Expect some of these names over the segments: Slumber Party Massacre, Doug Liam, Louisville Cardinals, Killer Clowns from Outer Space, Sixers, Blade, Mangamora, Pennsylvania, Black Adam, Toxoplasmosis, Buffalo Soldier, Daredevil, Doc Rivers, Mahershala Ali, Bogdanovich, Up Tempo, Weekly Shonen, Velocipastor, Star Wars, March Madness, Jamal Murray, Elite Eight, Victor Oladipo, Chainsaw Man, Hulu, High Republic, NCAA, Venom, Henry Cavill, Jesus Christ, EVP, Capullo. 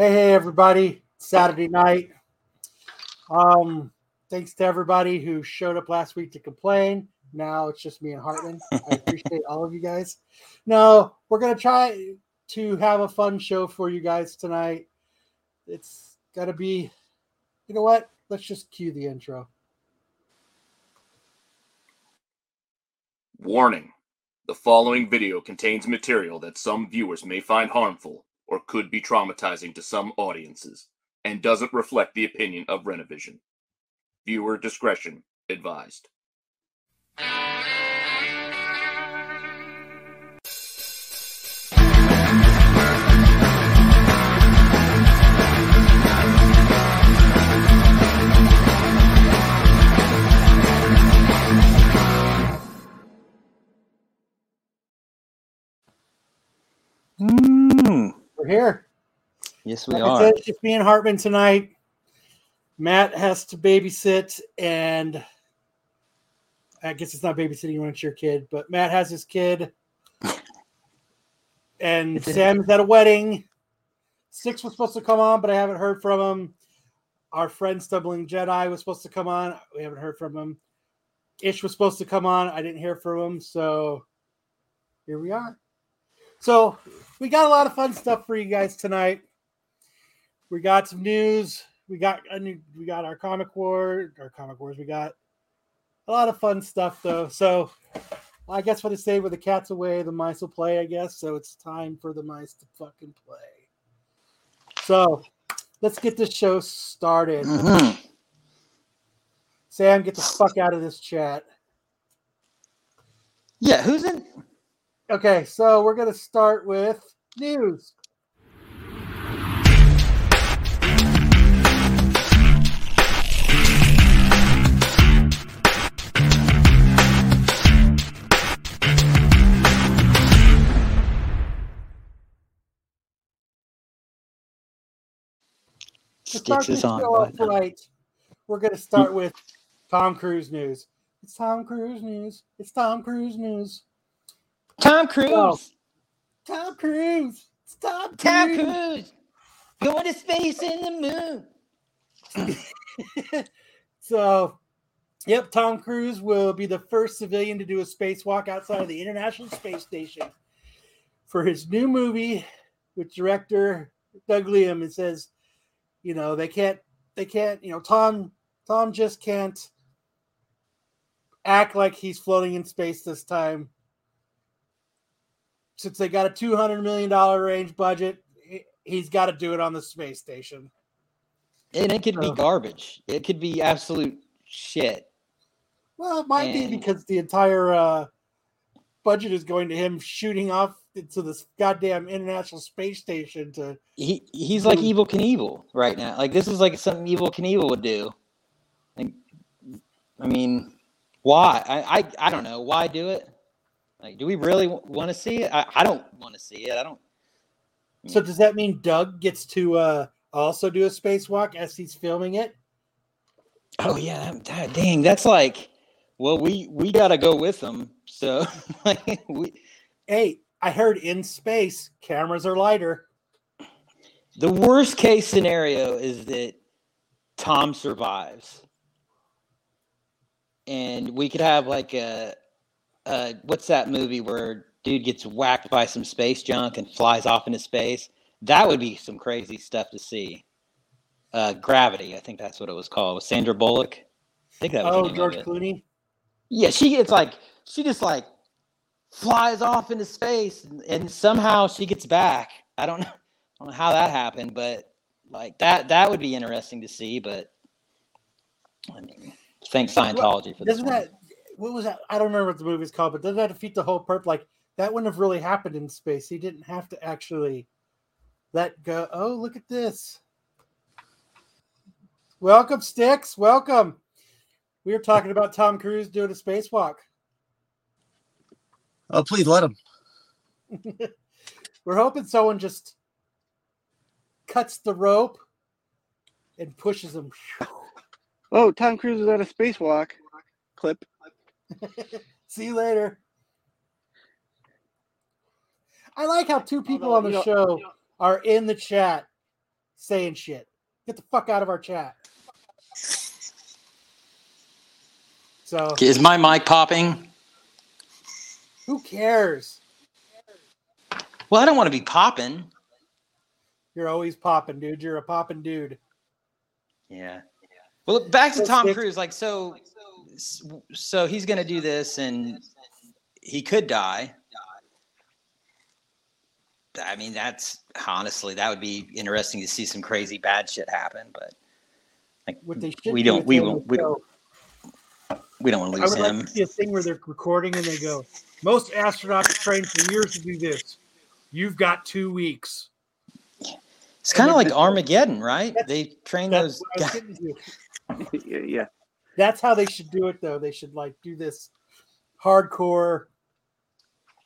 Hey, everybody. Saturday night. Thanks to everybody who showed up last week to complain. Now it's just me and Hartman. I appreciate all of you guys. No, we're going to try to have a fun show for you guys tonight. It's got to be, you know what? Let's just cue the intro. Warning. The following video contains material that some viewers may find harmful or could be traumatizing to some audiences and doesn't reflect the opinion of Renovision. Viewer discretion advised. We're here. Yes, we are. It's just me and Hartman tonight. Matt has to babysit, and I guess it's not babysitting when it's your kid, but Matt has his kid, and Sam's at a wedding. Six was supposed to come on, but I haven't heard from him. Our friend Stumbling Jedi was supposed to come on. We haven't heard from him. Ish was supposed to come on. I didn't hear from him, so here we are. So we got a lot of fun stuff for you guys tonight. We got some news. We got our comic wars. We got a lot of fun stuff though. So I guess what I say, when the cat's away, the mice will play, I guess. So it's time for the mice to fucking play. So let's get this show started. Mm-hmm. Sam, get the fuck out of this chat. Yeah, who's in? Okay, so we're going to start with news. We're going to start with Tom Cruise news. It's Tom Cruise news. Tom Cruise. Going to space in the moon. So, yep, Tom Cruise will be the first civilian to do a spacewalk outside of the International Space Station for his new movie with director Doug Liam. It says, you know, they can't, Tom just can't act like he's floating in space this time. Since they got a $200 million range budget, he's got to do it on the space station. And it could be garbage. It could be absolute shit. Well, it might be because the entire budget is going to him shooting off into this goddamn International Space Station. He's like Evel Knievel right now. Like, this is like something Evel Knievel would do. Like, I mean, why? I don't know. Why do it? Like, do we really want to see it? I don't want to see it. I don't. So does that mean Doug gets to also do a spacewalk as he's filming it? Oh yeah, dang, that's like, well, we got to go with them. So, like, Hey, I heard in space cameras are lighter. The worst case scenario is that Tom survives, and we could have like a. What's that movie where dude gets whacked by some space junk and flies off into space? That would be some crazy stuff to see. Gravity, I think that's what it was called. With Sandra Bullock, I think that was. Oh, George Clooney. Yeah, she just flies off into space and somehow she gets back. I don't know how that happened, but like that would be interesting to see. But I mean, thanks Scientology for this. What was that? I don't remember what the movie's called, but doesn't that defeat the whole purpose? Like, that wouldn't have really happened in space. He didn't have to actually let go. Oh, look at this. Welcome, Sticks. Welcome. We were talking about Tom Cruise doing a spacewalk. Oh, please let him. We're hoping someone just cuts the rope and pushes him. Oh, Tom Cruise is at a spacewalk. Clip. See you later. I like how two people on the show are in the chat saying shit. Get the fuck out of our chat. So is my mic popping? Who cares? Well, I don't want to be popping. You're always popping, dude. You're a popping dude. Yeah. Well, back to Tom Cruise. Like, so he's going to do this, and he could die. I mean, that's honestly, that would be interesting to see some crazy bad shit happen. But like, we don't want to lose him. I would like to see a thing where they're recording and they go, most astronauts train for years to do this. You've got 2 weeks. It's kind of like Armageddon, right? They train those guys. Yeah. That's how they should do it, though. They should like do this hardcore,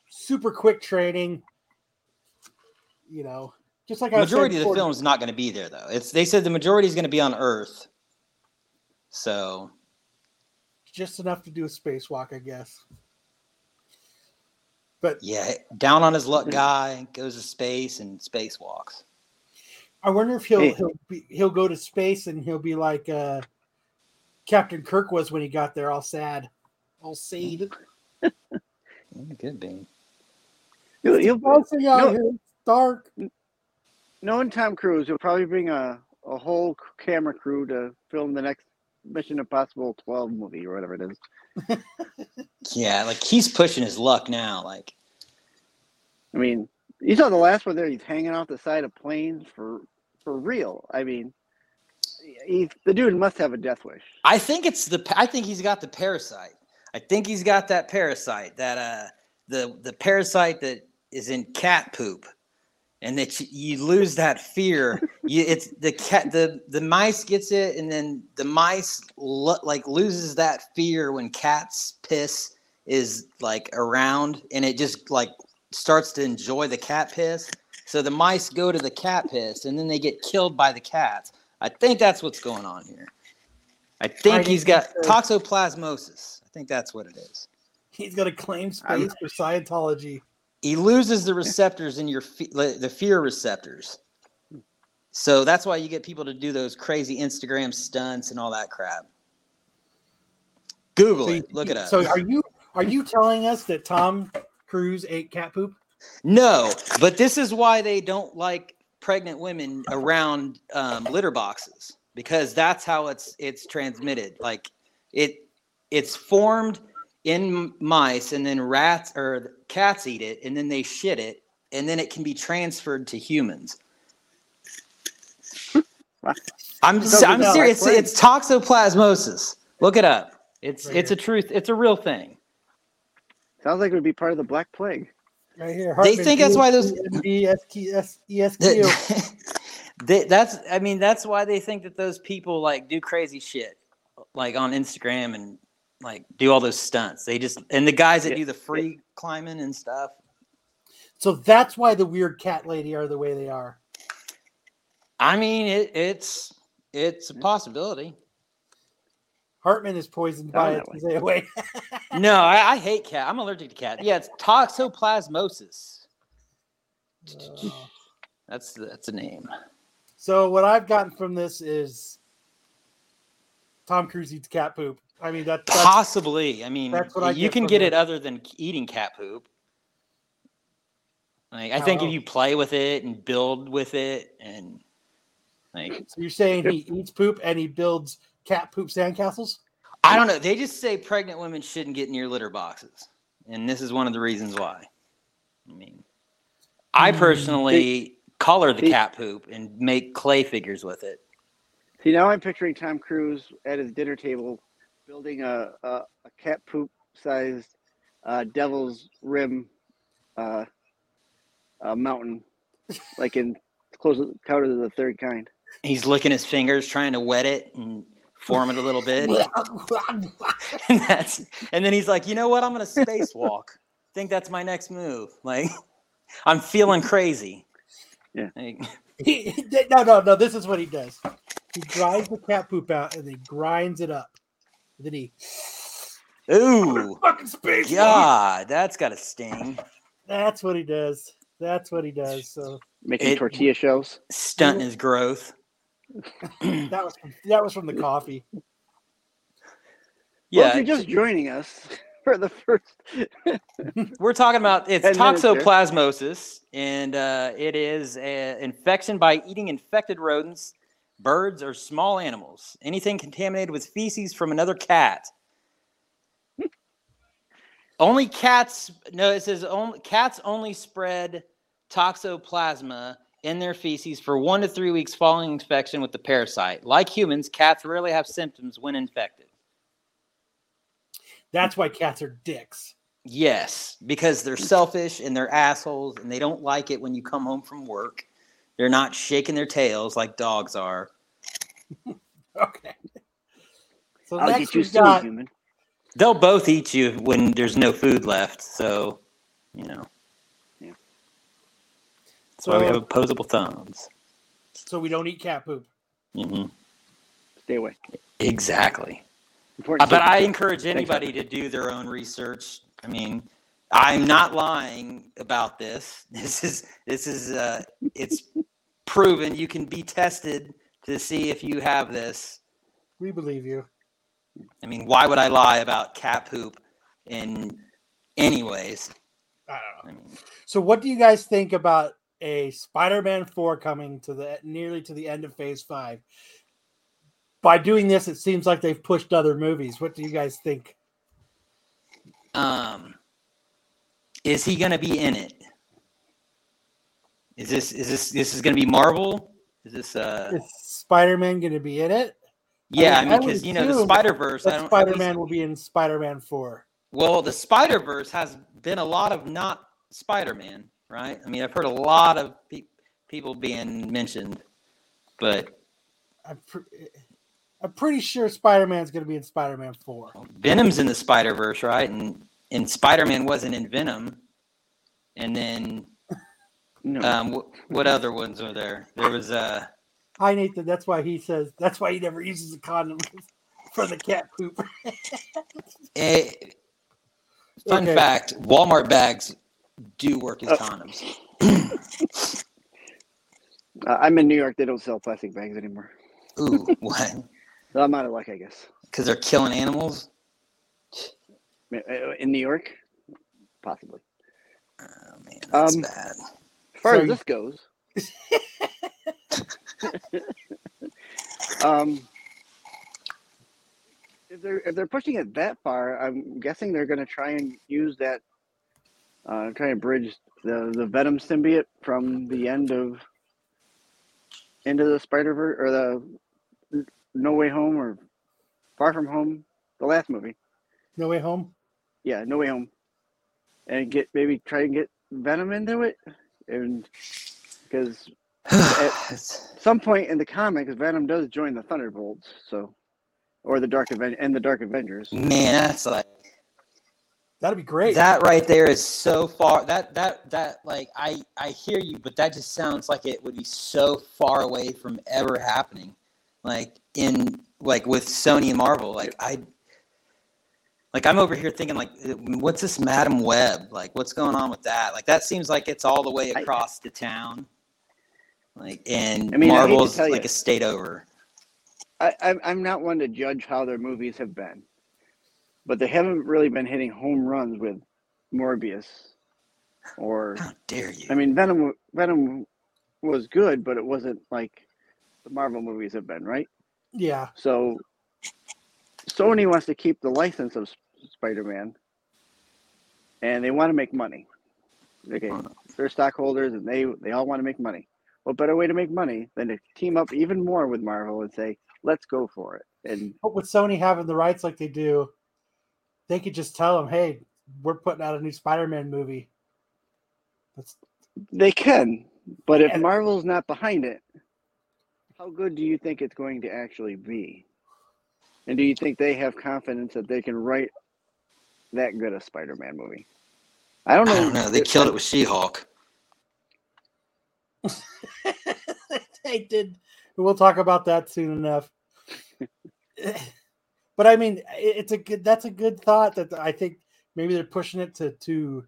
super quick training. You know, just like the majority of the film is not going to be there, though. They said the majority is going to be on Earth, so just enough to do a spacewalk, I guess. But yeah, down on his luck, guy goes to space and spacewalks. I wonder if he'll go to space and he'll be like Captain Kirk was when he got there, all sad, all sad. Could be. Dark. Knowing Tom Cruise, he'll probably bring a whole camera crew to film the next Mission Impossible 12 movie or whatever it is. Yeah, like he's pushing his luck now. Like, I mean, you saw the last one there. He's hanging off the side of planes for real. I mean, the dude must have a death wish. I think he's got the parasite. I think he's got that parasite. That the parasite that is in cat poop. And that you lose that fear. It's the cat. The mice gets it, and then the mice loses that fear when cat's piss is like around, and it just like starts to enjoy the cat piss. So the mice go to the cat piss, and then they get killed by the cats. I think that's what's going on here. I think he's got toxoplasmosis. I think that's what it is. He's got a claim space for Scientology. He loses the receptors in your the fear receptors. So that's why you get people to do those crazy Instagram stunts and all that crap. Google it. Look it up. So are you telling us that Tom Cruise ate cat poop? No, but this is why they don't like pregnant women around litter boxes, because that's how it's transmitted. Like it's formed in mice, and then rats or cats eat it, and then they shit it, and then it can be transferred to humans. I'm serious. It's toxoplasmosis. Look it up. It's a truth. It's a real thing. Sounds like it would be part of the Black Plague. Right here. They think that's why those ESQ. That's why they think that those people like do crazy shit, like on Instagram and. Like do all those stunts. And the guys that do the free climbing and stuff. So that's why the weird cat lady are the way they are. I mean, it's a possibility. Hartman is poisoned by it. Stay away. No, I hate cat. I'm allergic to cat. Yeah, it's toxoplasmosis. That's a name. So what I've gotten from this is Tom Cruise eats cat poop. I mean, that's possibly. I mean, that's what you can get it other than eating cat poop. Like, I think if you play with it and build with it, and like, so you're saying he eats poop and he builds cat poop sandcastles? I don't know. They just say pregnant women shouldn't get near litter boxes, and this is one of the reasons why. I mean, I personally color the cat poop and make clay figures with it. See, now I'm picturing Tom Cruise at his dinner table. Building a cat poop sized devil's rim mountain, like in Close Encounter of the Third Kind. He's licking his fingers, trying to wet it and form it a little bit. and then he's like, you know what? I'm gonna spacewalk. I think that's my next move. Like, I'm feeling crazy. Yeah. Like, no. This is what he does. He dries the cat poop out and he grinds it up. Did he? Ooh! Fucking space! God, that's got a sting. That's what he does. So Making tortilla shells. Stunt his growth. That was from the coffee. Yeah, well, if you're just joining us for the first, we're talking about it's toxoplasmosis, and it is an infection by eating infected rodents, birds, or small animals. Anything contaminated with feces from another cat. Only cats. No, it says only cats only spread toxoplasma in their feces for 1 to 3 weeks following infection with the parasite. Like humans, cats rarely have symptoms when infected. That's why cats are dicks. Yes, because they're selfish and they're assholes and they don't like it when you come home from work. They're not shaking their tails like dogs are. Okay. So I'll next get you human. They'll both eat you when there's no food left, so, you know. Yeah. That's why we have opposable thumbs. So we don't eat cat poop. Mm-hmm. Stay away. Exactly. But I encourage anybody to do their own research. I mean, I'm not lying about this. This is it's proven. You can be tested to see if you have this. We believe you. I mean, why would I lie about cat poop in anyways? I don't know. I mean, so what do you guys think about a Spider-Man 4 coming to the nearly to the end of Phase 5? By doing this, it seems like they've pushed other movies. What do you guys think? Is he going to be in it? Is this going to be Marvel? Is Spider-Man going to be in it? Yeah, I mean, because you know the Spider-Verse. Spider-Man will be in Spider-Man 4. Well, the Spider-Verse has been a lot of not Spider-Man, right? I mean, I've heard a lot of people being mentioned, but I'm pretty sure Spider-Man's going to be in Spider-Man 4. Venom's in the Spider-Verse, right? And Spider-Man wasn't in Venom. And then what other ones are there? There was Hi, Nathan. That's why he never uses a condom for the cat poop. Fun fact, Walmart bags do work as condoms. I'm in New York. They don't sell plastic bags anymore. Ooh, what? Well, I'm out of luck, I guess. Because they're killing animals? In New York? Possibly. Oh, man, that's bad. As far as this goes... if they're pushing it that far, I'm guessing they're going to try and use that... try and bridge the Venom symbiote from the end of... into the Spider-Verse, or the No Way Home, or Far From Home, the last movie. No Way Home? Yeah, No Way Home. And try and get Venom into it. And because at some point in the comics, Venom does join the Thunderbolts, or the Dark Avengers. Man, that's like... That'd be great. That right there is so far. That like I hear you, but that just sounds like it would be so far away from ever happening. Like with Sony and Marvel, I'm over here thinking like, what's this Madam Web? Like, what's going on with that? Like, that seems like it's all the way across the town. Like, and I mean, Marvel's like a state over. I'm not one to judge how their movies have been. But they haven't really been hitting home runs with Morbius, or how dare you? I mean, Venom was good, but it wasn't like the Marvel movies have been, right? Yeah. So Sony wants to keep the license of Spider-Man, and they want to make money. Okay, they're stockholders, and they all want to make money. What better way to make money than to team up even more with Marvel and say, "Let's go for it"? And but with Sony having the rights like they do, they could just tell them, "Hey, we're putting out a new Spider-Man movie." They can, but if Marvel's not behind it, how good do you think it's going to actually be? And do you think they have confidence that they can write that good a Spider-Man movie? I don't know. They killed it with She-Hulk. They did. We'll talk about that soon enough. But I mean, that's a good thought that I think maybe they're pushing it to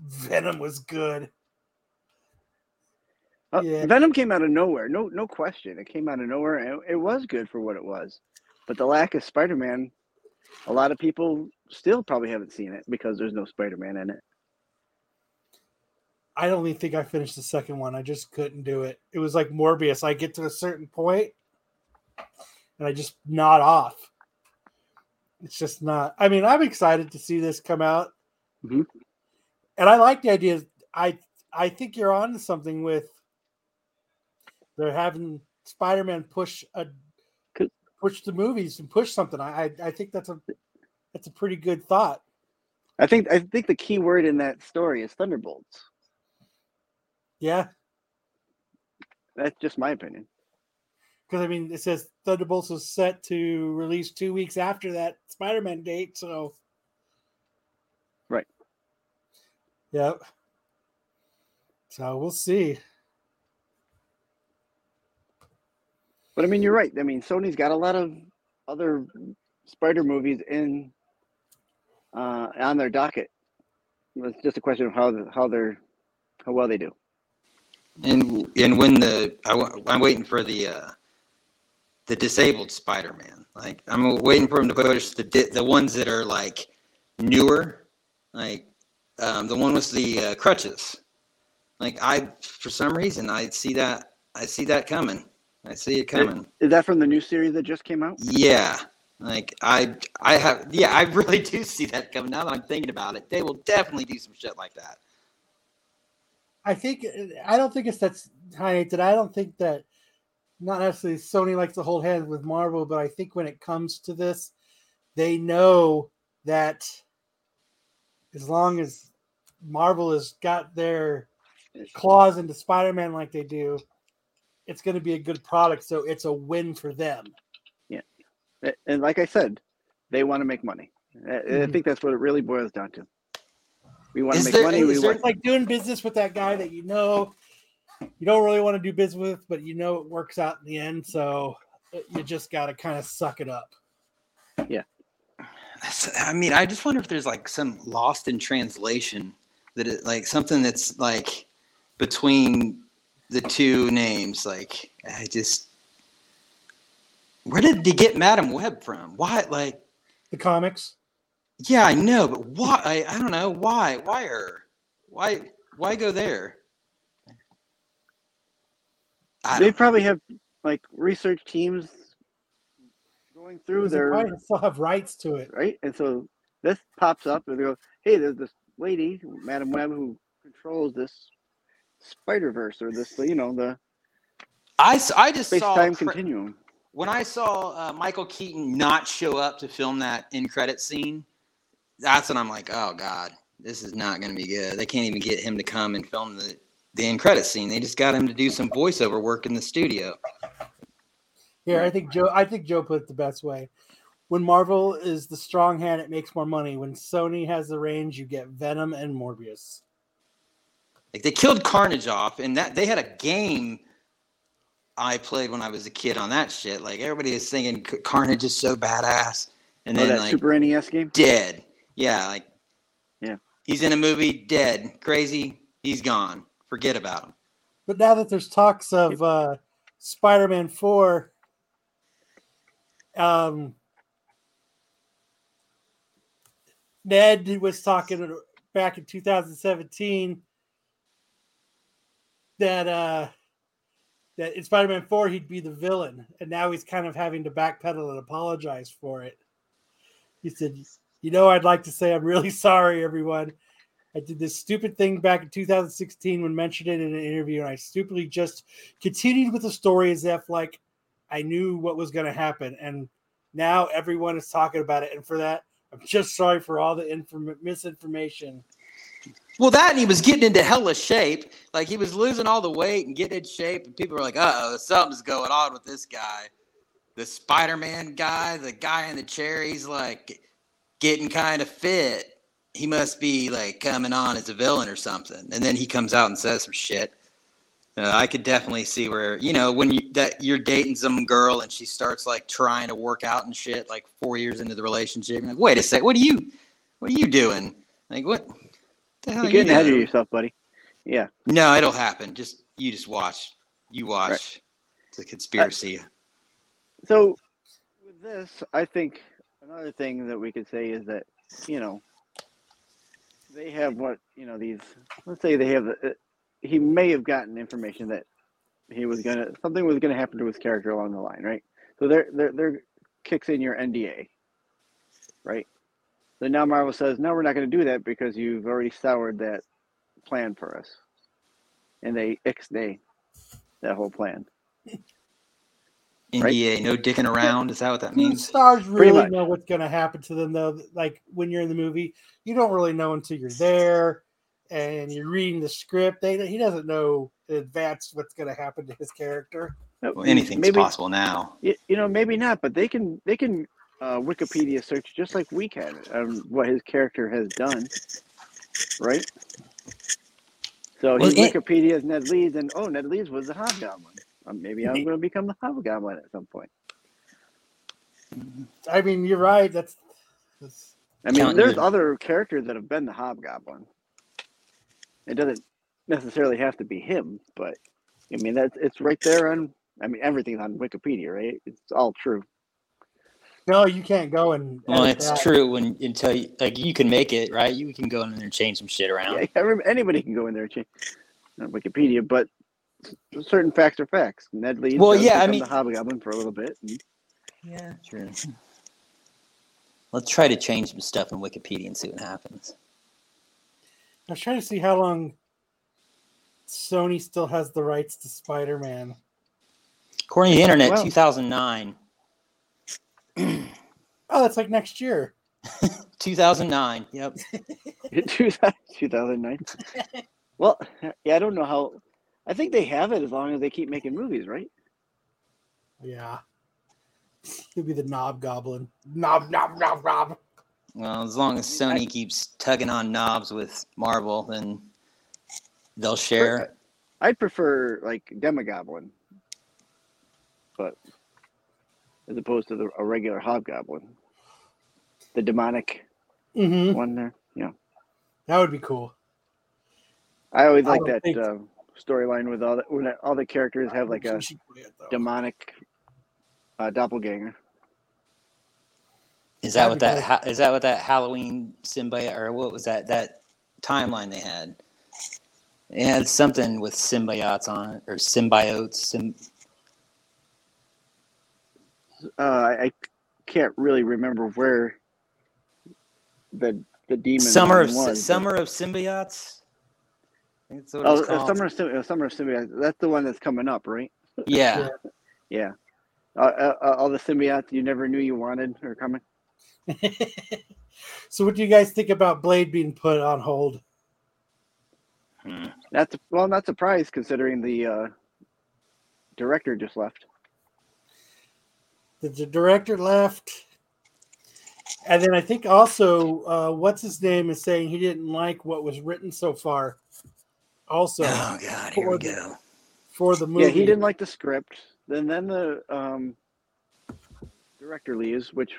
Venom was good. Yeah. Venom came out of nowhere. No question. It came out of nowhere, and it was good for what it was. But the lack of Spider-Man, a lot of people still probably haven't seen it because there's no Spider-Man in it. I don't even think I finished the second one. I just couldn't do it. It was like Morbius. I get to a certain point, and I just nod off. It's just not... I mean, I'm excited to see this come out. Mm-hmm. And I like the idea. I think you're on to something with they're having Spider-Man push the movies and push something. I think that's a pretty good thought. I think the key word in that story is Thunderbolts. Yeah. That's just my opinion. Because, I mean, it says Thunderbolts was set to release 2 weeks after that Spider-Man date, so... Right. Yep. So, we'll see. But, I mean, you're right. I mean, Sony's got a lot of other Spider movies in on their docket. It's just a question of how well they do. And when I'm waiting for the disabled Spider-Man. Like, I'm waiting for him to push the ones that are, like, newer. Like, the one with the crutches. Like, I see that coming. I see it coming. Is that from the new series that just came out? Yeah. Like, I really do see that coming. Now that I'm thinking about it, they will definitely do some shit like that. I don't think that, not necessarily Sony likes to hold hands with Marvel, but I think when it comes to this, they know that as long as Marvel has got their claws into Spider-Man like they do, it's going to be a good product, so it's a win for them. Yeah. And like I said, they want to make money. Mm-hmm. I think that's what it really boils down to. We want to make money. It's like doing business with that guy that you know you don't really want to do business with, but you know it works out in the end, so you just got to kind of suck it up. Yeah. I mean, I just wonder if there's like some lost in translation that it, like something that's like between the two names. Like, where did they get Madam Web from? Why? Like the comics. Yeah, I know, but why? I don't know why. Why her? Why go there? They probably have like research teams going through their. They probably still have rights to it, right? And so this pops up, and they go, "Hey, there's this lady, Madam Web, who controls this Spider-Verse or this, you know, the." I just saw time continuum. When I saw Michael Keaton not show up to film that end credit scene. That's when I'm like, oh, God, this is not going to be good. They can't even get him to come and film the end credit scene. They just got him to do some voiceover work in the studio. Yeah, I think Joe put it the best way. When Marvel is the strong hand, it makes more money. When Sony has the range, you get Venom and Morbius. Like, they killed Carnage off, and that they had a game I played when I was a kid on that shit. Like, everybody is thinking Carnage is so badass. And then, that like, Super NES game? Dead. Yeah, like, yeah, he's in a movie, dead, crazy, he's gone. Forget about him. But now that there's talks of Spider-Man 4, Ned was talking back in 2017 that in Spider-Man 4 he'd be the villain, and now he's kind of having to backpedal and apologize for it. He said, "You know, I'd like to say I'm really sorry, everyone. I did this stupid thing back in 2016 when mentioned it in an interview, and I stupidly just continued with the story as if, like, I knew what was going to happen. And now everyone is talking about it. And for that, I'm just sorry for all the misinformation. Well, that, and he was getting into hella shape. Like, he was losing all the weight and getting in shape. And people were like, uh-oh, something's going on with this guy. The Spider-Man guy, the guy in the chair, he's like... getting kind of fit. He must be like coming on as a villain or something." And then he comes out and says some shit. I could definitely see where, you know, when you're dating some girl and she starts like trying to work out and shit, like 4 years into the relationship. You're like, wait a sec, what are you doing? Like, what? the hell? You're getting ahead of yourself, buddy. Yeah. No, it'll happen. You just watch. You watch. Right. It's a conspiracy. So with this, I think another thing that we could say is that, you know, they have what, you know, these, let's say they have, he may have gotten information that something was going to happen to his character along the line, right? So they're kicks in your NDA, right? So now Marvel says, no, we're not going to do that because you've already soured that plan for us. And they ixnay that whole plan. NDA, right? No dicking around. Is that what that means? The stars really know what's going to happen to them, though. Like when you're in the movie, you don't really know until you're there and you're reading the script. He doesn't know in advance what's going to happen to his character. Well, anything's possible now. You know, maybe not, but they can Wikipedia search just like we can what his character has done, right? So Wikipedia is Ned Leeds, and Ned Leeds was the Hobgoblin. Maybe I'm going to become the Hobgoblin at some point. I mean, you're right. There's other characters that have been the Hobgoblin. It doesn't necessarily have to be him, but I mean, it's right there everything's on Wikipedia, right? It's all true. No, you can't go and... Well, it's true you can make it, right? You can go in there and change some shit around. Yeah, anybody can go in there and change on Wikipedia, but certain facts are facts. Ned Leeds the Hobgoblin for a little bit. Yeah, true. Let's try to change some stuff in Wikipedia and see what happens. I was trying to see how long Sony still has the rights to Spider-Man. According to the internet, 2009. That's like next year. 2009, yep. 2009. Well, yeah, I don't know how... I think they have it as long as they keep making movies, right? Yeah. It'd be the Knob Goblin. Knob. Well, as long as Sony keeps tugging on knobs with Marvel, then they'll share. I'd prefer, like, Demogoblin. But... as opposed to a regular Hobgoblin. The demonic one there. Yeah. That would be cool. I always like that storyline with all the characters have like a demonic doppelganger. Is that what that Halloween symbiote, or what was that timeline they had? It had something with symbiotes on it, or symbiotes. I can't really remember where the demon was. Summer of Symbiotes? I think that's what it's called. Summer of Symbiotes. That's the one that's coming up, right? Yeah. Yeah. All the symbiotes you never knew you wanted are coming. So what do you guys think about Blade being put on hold? Well, I'm not surprised considering the director just left. The director left, and then I think also what's his name is saying he didn't like what was written so far. Also, oh god, here we go for the movie. Yeah, he didn't like the script. Then the director leaves, which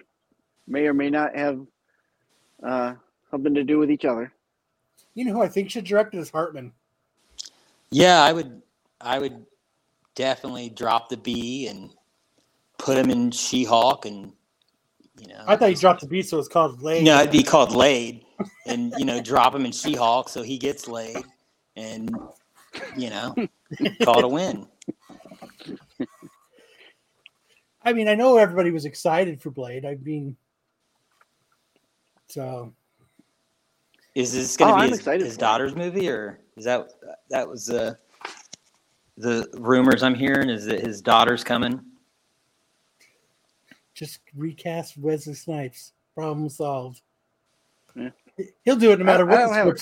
may or may not have something to do with each other. You know who I think should direct it is Hartman. Yeah, I would definitely drop the B and put him in She-Hulk, and you know. I thought he dropped the beat, so it's called Laid. No, it'd be called Laid, and you know, drop him in She-Hulk, so he gets laid, and you know, call it a win. I mean, I know everybody was excited for Blade. I mean, so is this going to be his daughter's movie, or is that was the rumors I'm hearing is that his daughter's coming? Just recast Wesley Snipes. Problem solved. Yeah. He'll do it no matter what. I don't have a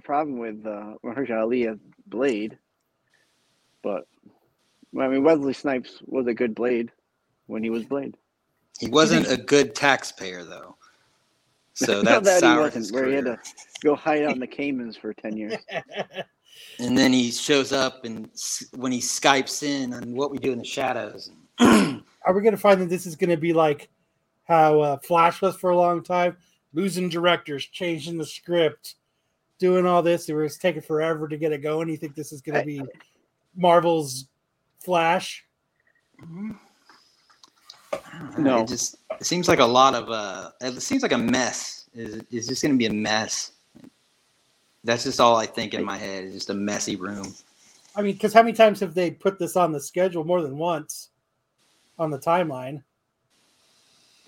problem with Mahershala Ali as Blade, but I mean Wesley Snipes was a good Blade when he was Blade. He wasn't a good taxpayer though, so that's soured his career. Where he had to go hide out in the Caymans for 10 years. And then he shows up, and when he Skypes in on What We Do in the Shadows. Are we going to find that this is going to be like how Flash was for a long time? losing directors, changing the script, doing all this. It was taking forever to get it going. You think this is going to be Marvel's Flash? No, it seems like a lot of it seems like a mess. It's just going to be a mess. That's just all I think in my head. It's just a messy room. I mean, because how many times have they put this on the schedule? More than once on the timeline.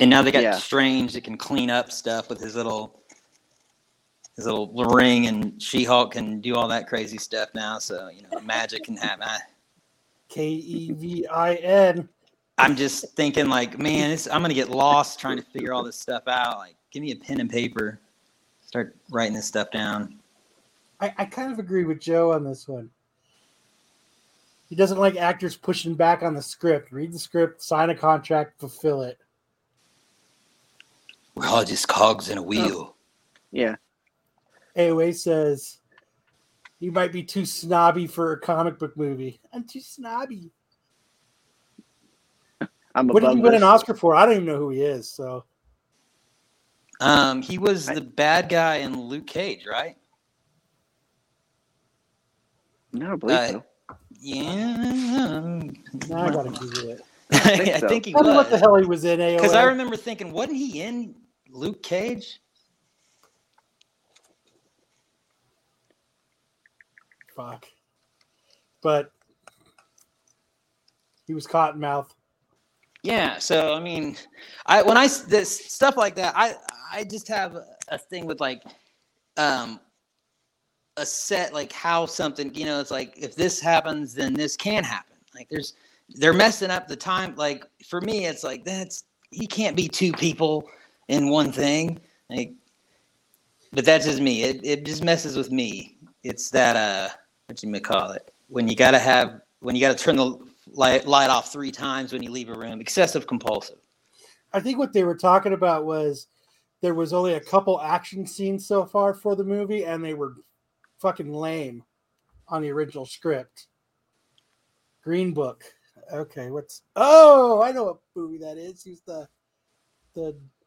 And now they got Strange that can clean up stuff with his little ring, and She-Hulk can do all that crazy stuff now. So, you know, magic can happen. Kevin. I'm just thinking, like, man, I'm going to get lost trying to figure all this stuff out. Like, give me a pen and paper. Start writing this stuff down. I kind of agree with Joe on this one. He doesn't like actors pushing back on the script. Read the script, sign a contract, fulfill it. We're all just cogs in a wheel. Yeah. AOA says, you might be too snobby for a comic book movie. I'm too snobby. What did he win an Oscar for? I don't even know who he is. So, he was the bad guy in Luke Cage, right? No, I believe so. Yeah, now I gotta Google it. I think he was. I don't know what the hell he was in. Because I remember thinking, wasn't he in Luke Cage? Fuck. But he was Cottonmouth. Yeah, so I mean, this stuff like that, I just have a thing with like, a set, like how something, you know, it's like if this happens, then this can happen. Like they're messing up the time. Like for me, it's like you can't be two people in one thing. Like, but that's just me. It just messes with me. It's that what you may call it when you gotta turn the light off three times when you leave a room. Excessive compulsive. I think what they were talking about was there was only a couple action scenes so far for the movie, and they were fucking lame on the original script. Green Book. Okay, I know what movie that is. He's the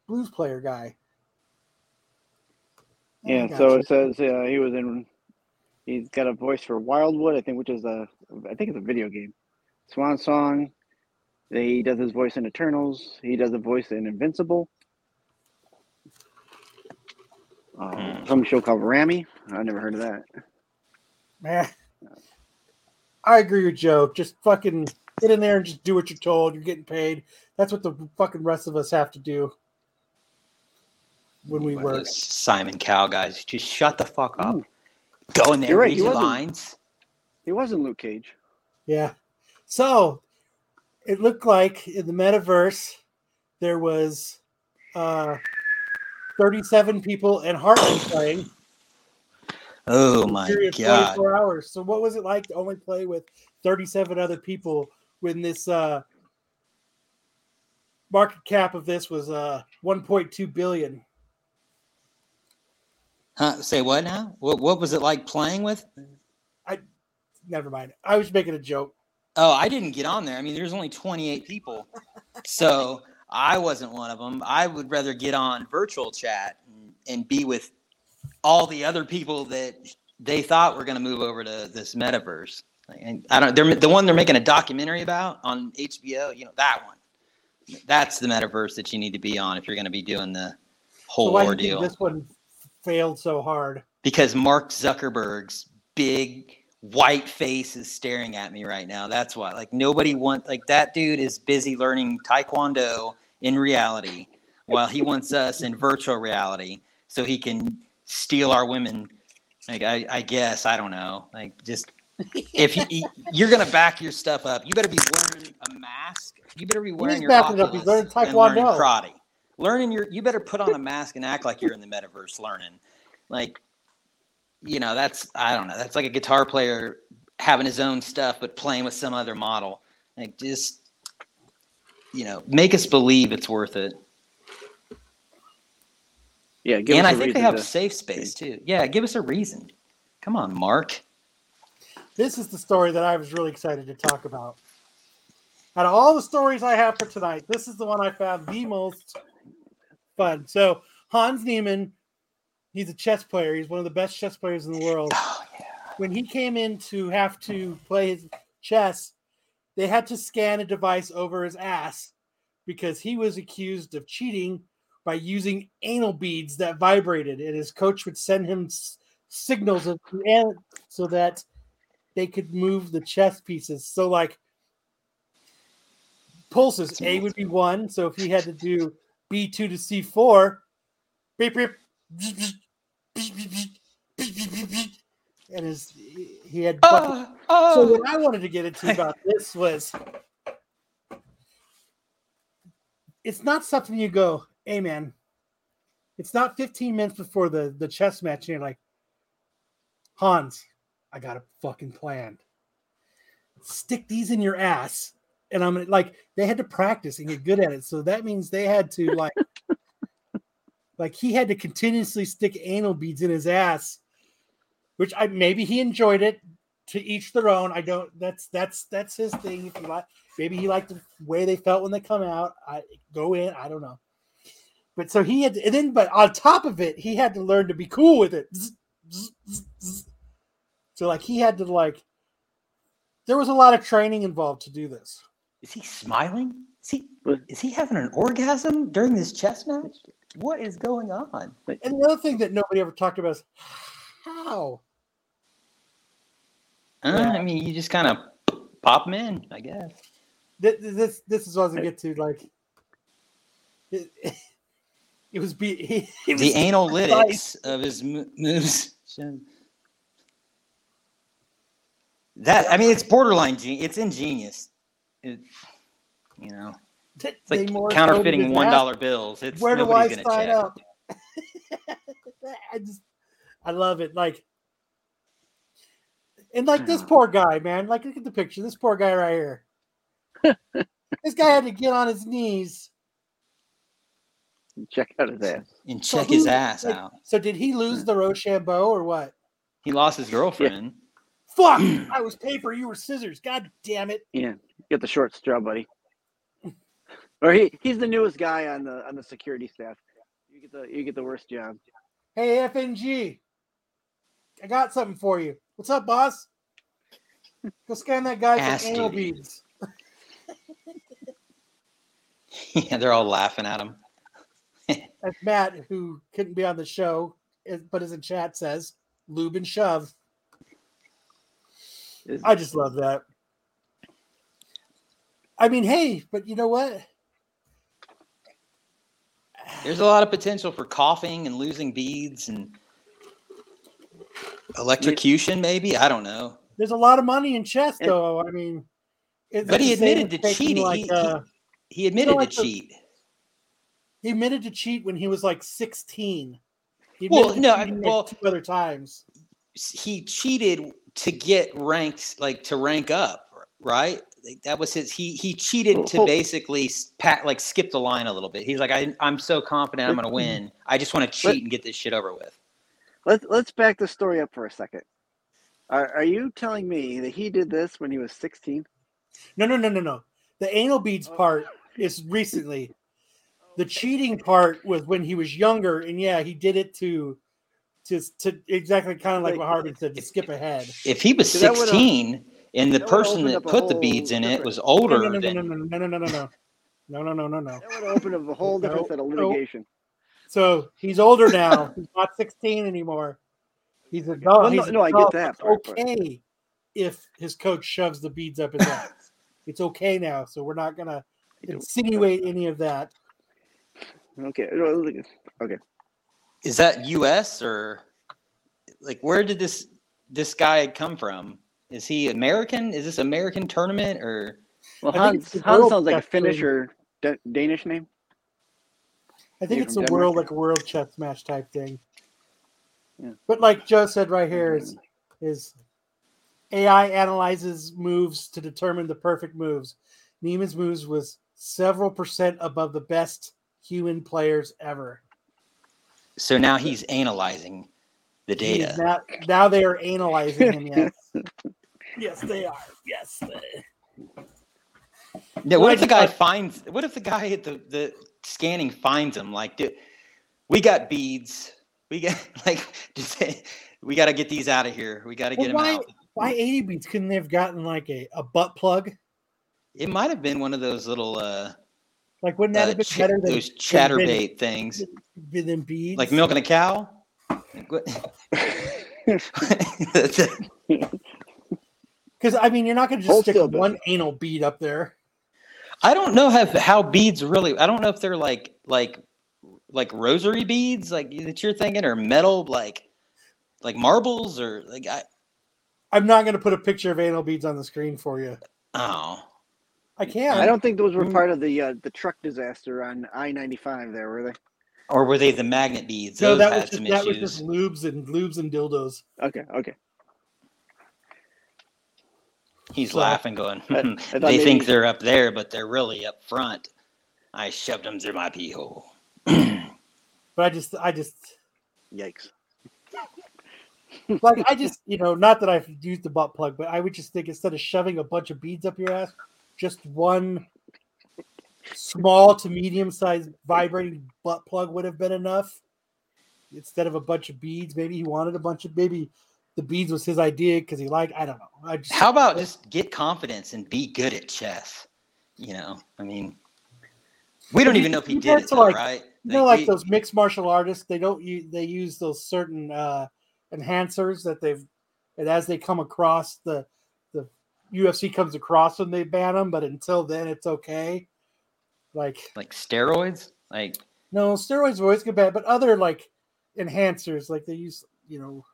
blues player guy. Yeah, so it says he's got a voice for Wildwood, I think, which is I think it's a video game. Swan Song. He does his voice in Eternals. He does a voice in Invincible. Some show called Rami. I've never heard of that. Man, I agree with Joe. Just fucking get in there and just do what you're told. You're getting paid. That's what the fucking rest of us have to do when we work. Those Simon Cowell guys, just shut the fuck up. Go in there, you're right, read your lines. He wasn't Luke Cage. Yeah. So it looked like in the metaverse there was 37 people and Hartman playing. Oh my god! 24 hours. So what was it like to only play with 37 other people when this market cap of this was 1.2 billion? Huh? Say what now? What was it like playing with? Never mind. I was making a joke. Oh, I didn't get on there. I mean, there's only 28 people, so I wasn't one of them. I would rather get on virtual chat and be with all the other people that they thought were going to move over to this metaverse. And I don't. They're the one they're making a documentary about on HBO. You know that one. That's the metaverse that you need to be on if you're going to be doing the whole ordeal. This one failed so hard because Mark Zuckerberg's big white face is staring at me right now. That's why. Like nobody wants. Like that dude is busy learning Taekwondo in reality, while he wants us in virtual reality, so he can steal our women. Like I guess I don't know. Like just if you're gonna back your stuff up, you better be wearing a mask. You better be wearing your Oculus. He's learning Taekwondo. Learning karate. You better put on a mask and act like you're in the metaverse learning. Like. You know, I don't know. That's like a guitar player having his own stuff, but playing with some other model. Like just, you know, make us believe it's worth it. Yeah. And I think they have safe space too. Yeah. Give us a reason. Come on, Mark. This is the story that I was really excited to talk about. Out of all the stories I have for tonight, this is the one I found the most fun. So Hans Niemann, he's a chess player. He's one of the best chess players in the world. Oh, yeah. When he came in to have to play his chess, they had to scan a device over his ass because he was accused of cheating by using anal beads that vibrated, and his coach would send him signals of so that they could move the chess pieces. So, like, pulses. A would be 1, so if he had to do B2 to C4, beep, beep, beep, beep, beep, beep, beep, beep, beep, and he had buckets. So what I wanted to get into about this was, it's not something you go, hey, man, it's not 15 minutes before the chess match, and you're like, Hans, I got a fucking plan. Stick these in your ass. And I'm like, they had to practice and get good at it. So that means they had to, like, like he had to continuously stick anal beads in his ass, which maybe he enjoyed it. To each their own. I don't, that's his thing. If you like, maybe he liked the way they felt when they come out. I go in, I don't know. But so he had to, and then, but on top of it, he had to learn to be cool with it. So, like, he had to, like, there was a lot of training involved to do this. Is he smiling? Is he having an orgasm during this chess match? What is going on? And the other thing that nobody ever talked about is how. I mean, you just kind of pop them in, I guess. This is what I was going to get to. Like, it was the analytics of his moves. That, I mean, it's borderline. It's ingenious. You know, it's like counterfeiting $1 bills. It's where do I sign up? I love it. Like, and like this poor guy, man. Like, look at the picture. This poor guy right here. This guy had to get on his knees. Check out his ass. And check his ass out. So did he lose the Rochambeau or what? He lost his girlfriend. Yeah. Fuck! I was paper, you were scissors. God damn it! Yeah, get the short straw, buddy. Or he's the newest guy on the security staff. You get the worst job. Hey, FNG, I got something for you. What's up, boss? Go scan that guy for anal beads. Yeah, they're all laughing at him. That's Matt, who couldn't be on the show, but is in chat, says lube and shove. I just love that. I mean, hey, but you know what? There's a lot of potential for coughing and losing beads and electrocution, maybe. I don't know. There's a lot of money in chess, though. I mean, but he admitted to cheating. Like, he admitted to cheat. He admitted to cheat when he was like 16. Two other times. He cheated to get ranked, like to rank up, right? Like, that was his. He cheated to basically skip the line a little bit. He's like, I'm so confident I'm going to win. I just want to cheat and get this shit over with. Let's back the story up for a second. Are you telling me that he did this when he was 16? No. The anal beads part is recently. The cheating part was when he was younger, and yeah, he did it to exactly kind of like what Harvey said, to skip ahead. If he was 16 and the person that put the beads in it was older than no. That would open up a whole different set of litigation. So he's older now. He's not 16 anymore. He's a adult. No, I get that. It's okay if his coach shoves the beads up his ass. It's okay now. So we're not gonna insinuate any of that. Okay. Is that U.S. or like where did this guy come from? Is he American? Is this American tournament or? Well, Hans sounds like a Finnish or Danish name. I think it's a world chess match type thing. Yeah. But like Joe said right here is AI analyzes moves to determine the perfect moves. Neiman's moves was several percent above the best human players ever. So now he's analyzing the data. Now they are analyzing him, yes. Yes, they are. Yes. Now, what if the guy finds... What if the guy at the scanning finds him? Like, dude, we got beads. We got like just we got to get these out of here. We got to get them out. Why 80 beads? Couldn't they have gotten like a butt plug? It might have been one of those little like wouldn't that have been better than those chatterbait things? Than beads? Like milking a cow? Because I mean, you're not going to just stick one anal bead up there. I don't know how beads really. I don't know if they're like rosary beads, like that you're thinking, or metal, like marbles, or like I'm not going to put a picture of anal beads on the screen for you. Oh, I can't. I don't think those were part of the truck disaster on I-95. There were they? Or were they the magnet beads? No, that was just lubes and dildos. Okay. He's laughing, going, they think they're up there, but they're really up front. I shoved them through my pee hole. But I just, yikes. Like, I just, you know, not that I've used the butt plug, but I would just think instead of shoving a bunch of beads up your ass, just one small to medium-sized vibrating butt plug would have been enough. Instead of a bunch of beads, maybe he wanted a bunch of, maybe the beads was his idea because he liked, I don't know. How about just get confidence and be good at chess? You know, I mean, we don't even know if he did it, though, right? You know, like those mixed martial artists, they use those certain enhancers that they've, and as they come across, the UFC comes across when they ban them, but until then, it's okay. Like steroids? Like no, steroids were always good bad, but other like enhancers, like they use, you know,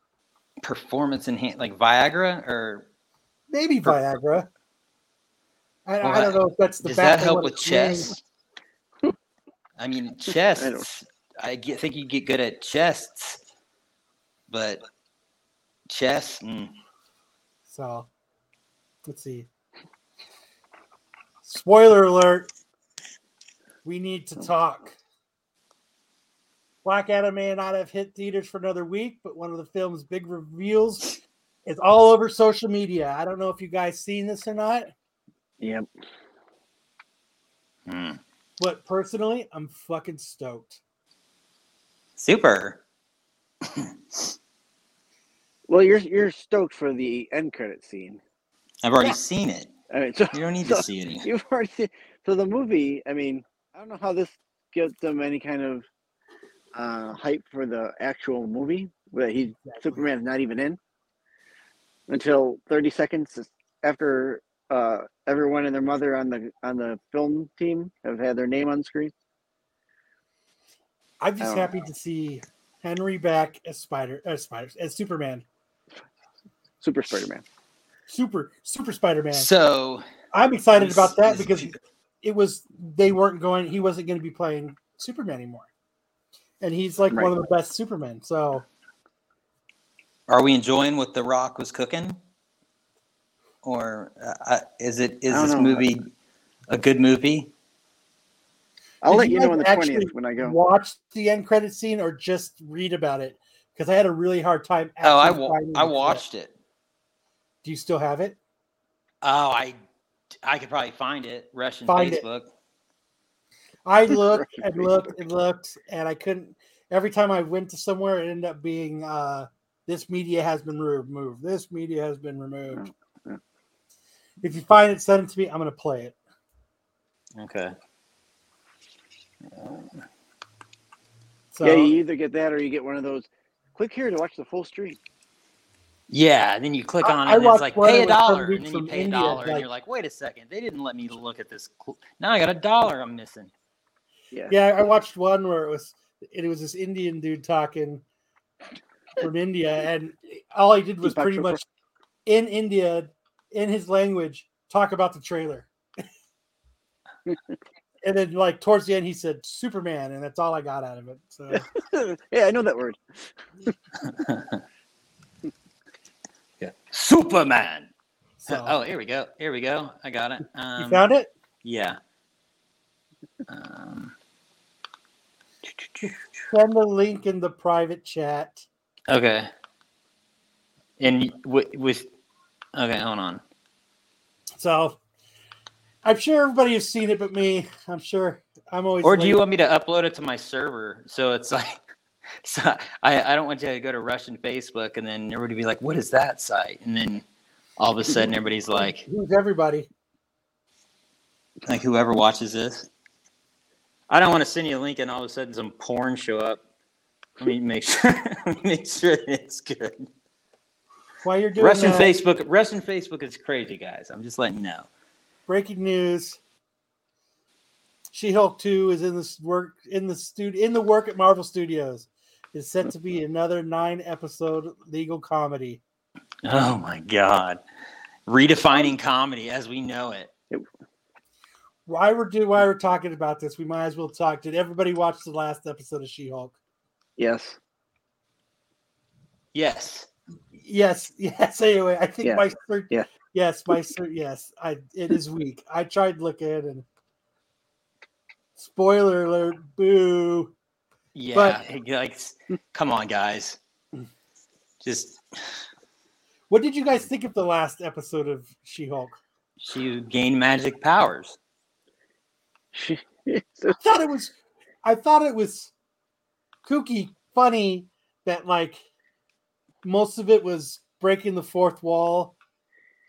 performance enhance, like Viagra or maybe Viagra. I don't know if that's the. Does that help with chess? I mean, chess. I think you get good at chess, but chess. So, let's see. Spoiler alert. We need to talk. Black Adam may not have hit theaters for another week, but one of the film's big reveals is all over social media. I don't know if you guys seen this or not. Yep. But personally, I'm fucking stoked. Super. Well, you're stoked for the end credit scene. I've already seen it. All right, so, you don't need to see it. You've already seen. So the movie, I mean, I don't know how this gives them any kind of hype for the actual movie, but Superman's not even in until 30 seconds after everyone and their mother on the film team have had their name on screen. I'm just happy to see Henry back as Superman. Super Spider-Man. Super Spider-Man. So I'm excited about that because he wasn't going to be playing Superman anymore. And he's like one of the best Supermen. So are we enjoying what The Rock was cooking? Or is this movie a good movie? I'll let you know on the 20th when I go. Watch the end credit scene or just read about it because I had a really hard time. I watched it. Do you still have it? Oh, I could probably find it. Russian Facebook. I looked and looked and looked, and I couldn't. Every time I went to somewhere, it ended up being this media has been removed. This media has been removed. Yeah. If you find it, send it to me. I'm going to play it. Okay. So, yeah, you either get that or you get one of those. Click here to watch the full stream. Yeah, and then you click on it, and it's like, pay $1, and then you pay $1, and you're like, wait a second, they didn't let me look at this. Now I got $1 I'm missing. Yeah, I watched one where it was this Indian dude talking from India, and all he did was pretty much, in India, in his language, talk about the trailer. And then, like, towards the end, he said, Superman, and that's all I got out of it. So yeah, I know that word. Yeah, Superman. So, here we go. I got it. You found it? Yeah. Send the link in the private chat. Okay. And hold on. So, I'm sure everybody has seen it, but me. I'm sure I'm always. Or do you want me to upload it to my server? So it's like, so I don't want you to go to Russian Facebook and then everybody be like, "What is that site?" And then all of a sudden everybody's like, "Who's everybody?" Like whoever watches this. I don't want to send you a link and all of a sudden some porn show up. Let me make sure. It's good. While you're doing Russian Facebook is crazy, guys. I'm just letting you know. Breaking news: She-Hulk 2 is in the work at Marvel Studios. It's set to be another 9-episode legal comedy. Oh my God! Redefining comedy as we know it. Why we're talking about this, we might as well talk. Did everybody watch the last episode of She-Hulk? Yes. Yes. Yes. Yes. Anyway, I think yes. It is weak. I tried to look at it and spoiler alert, boo. Yeah. But, like, come on, guys. Just. What did you guys think of the last episode of She-Hulk? She gained magic powers. I thought it was kooky, funny that like most of it was breaking the fourth wall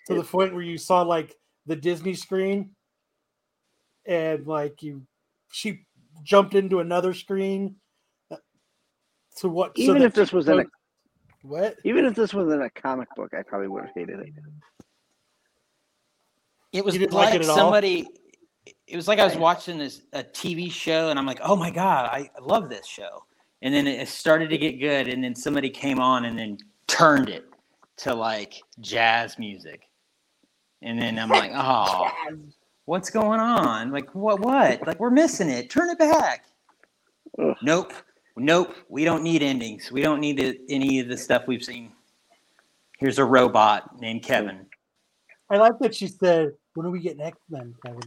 to the point where you saw like the Disney screen and like she jumped into another screen. Even if this was in a comic book, I probably would have hated it. It was like somebody. All? It was like I was watching a TV show, and I'm like, oh, my God, I love this show. And then it started to get good, and then somebody came on and then turned it to, like, jazz music. And then I'm like, oh, what's going on? Like, what? Like, we're missing it. Turn it back. Nope. We don't need endings. We don't need any of the stuff we've seen. Here's a robot named Kevin. I like what she said. When are we getting X-Men, Kevin?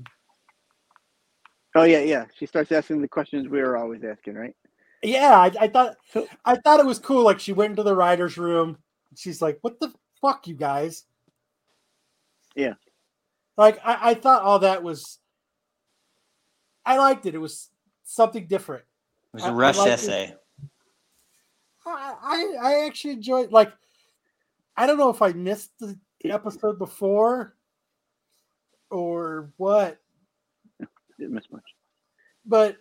Oh yeah. She starts asking the questions we were always asking, right? Yeah, I thought it was cool. Like she went into the writer's room. She's like, "What the fuck, you guys?" Yeah. Like I thought all that was. I liked it. It was something different. It was a rush essay. I actually enjoyed. Like, I don't know if I missed the episode before, or what. Didn't miss much, but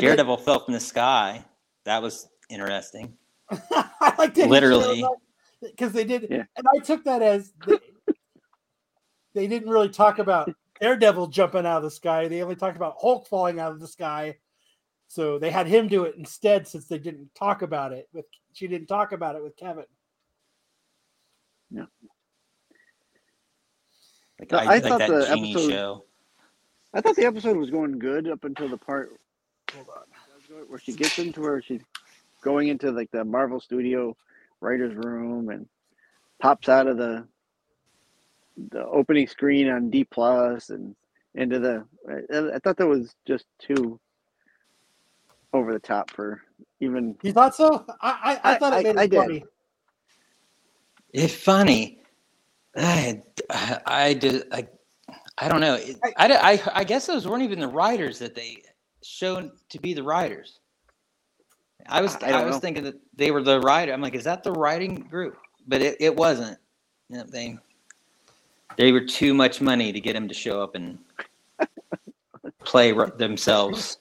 Daredevil fell from the sky. That was interesting. I liked it literally because they did, and I took that as they didn't really talk about Daredevil jumping out of the sky. They only talked about Hulk falling out of the sky, so they had him do it instead. Since they didn't talk about it, she didn't talk about it with Kevin. No, like, so I thought like that the genie episode. Show. I thought the episode was going good up until the part where she gets into where she's going into like the Marvel Studio writer's room and pops out of the opening screen on D+ and into the. I thought that was just too over the top for even. You thought so? I thought it made it funny. It's funny. I don't know. I guess those weren't even the writers that they shown to be the writers. I was thinking that they were the writer. I'm like, is that the writing group? But it wasn't. You know, they were too much money to get them to show up and play themselves.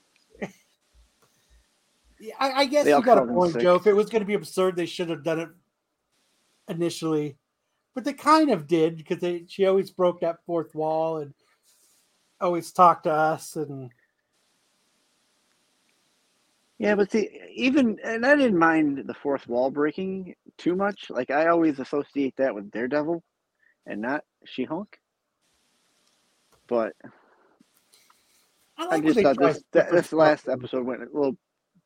Yeah, I guess you got a point, Joe. If it was going to be absurd, they should have done it initially. But they kind of did because she always broke that fourth wall and always talked to us and yeah. But see, and I didn't mind the fourth wall breaking too much. Like I always associate that with Daredevil and not She-Hulk. But I just thought this last episode went a little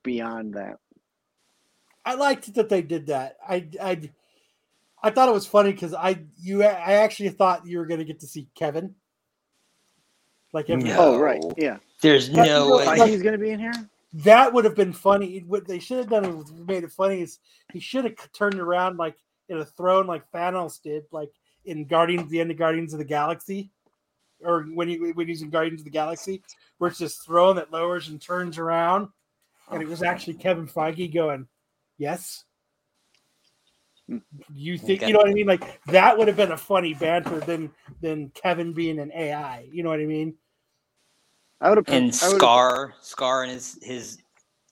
beyond that. I liked that they did that. I thought it was funny because I actually thought you were going to get to see Kevin. Like, right, yeah. There's no way he's going to be in here. That would have been funny. What they should have done was made it funny. Is he should have turned around like in a throne, like Thanos did, like in Guardians, the end of Guardians of the Galaxy. or when he's in Guardians of the Galaxy, where it's this throne that lowers and turns around, and it was actually Kevin Feige going, "Yes, you think you know what I mean?" Like that would have been a funny banter than Kevin being an AI. You know what I mean? I would have. And Scar and his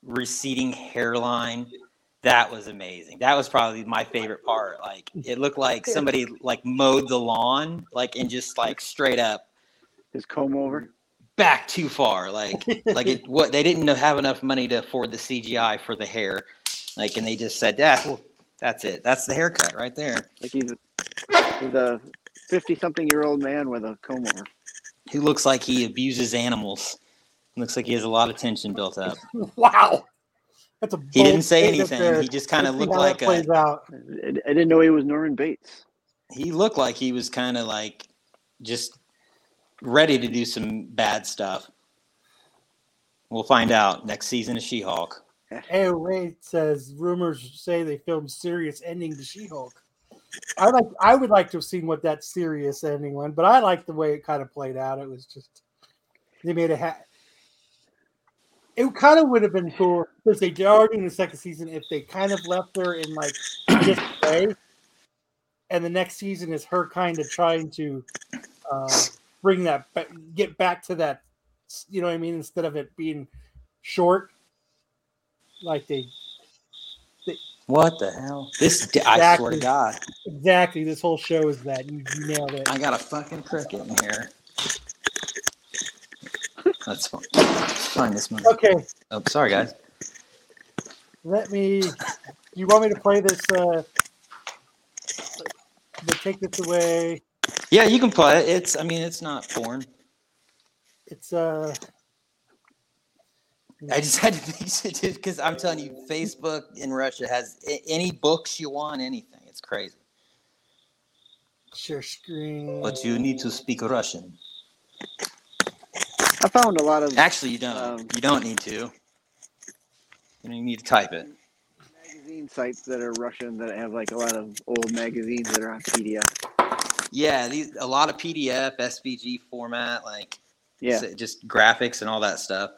receding hairline. That was amazing. That was probably my favorite part. Like it looked like somebody like mowed the lawn, like and just like straight up, his comb over back too far. Like it. What they didn't have enough money to afford the CGI for the hair, like, and they just said, "Yeah, well, that's it. That's the haircut right there." Like he's a 50-something-year-old man with a comb over. He looks like he abuses animals. Looks like he has a lot of tension built up. Wow. He didn't say anything. He just kind of looked like a. I didn't know he was Norman Bates. He looked like he was kind of like just ready to do some bad stuff. We'll find out next season of She-Hulk. AOA says rumors say they filmed serious ending to She-Hulk. I would like to have seen what that serious ending went, but I liked the way it kind of played out. It was just they made a hat. It kind of would have been cool because they are doing the second season if they kind of left her in like this way, and the next season is her kind of trying to bring that get back to that, you know what I mean? Instead of it being short, like they what the hell? I swear to God, exactly. This whole show is that you nailed it. I got a fucking cricket in here. That's fine. Let's find this one. Okay. Oh, sorry, guys. You want me to play this? Take this away. Yeah, you can play it. It's not porn. It's. I just had to fix it because I'm telling you, Facebook in Russia has any books you want, anything. It's crazy. Share screen. But you need to speak Russian. I found a lot of... Actually, you don't. You don't need to. You need to type it. Magazine sites that are Russian that have like a lot of old magazines that are on PDF. Yeah, a lot of PDF, SVG format, like just graphics and all that stuff.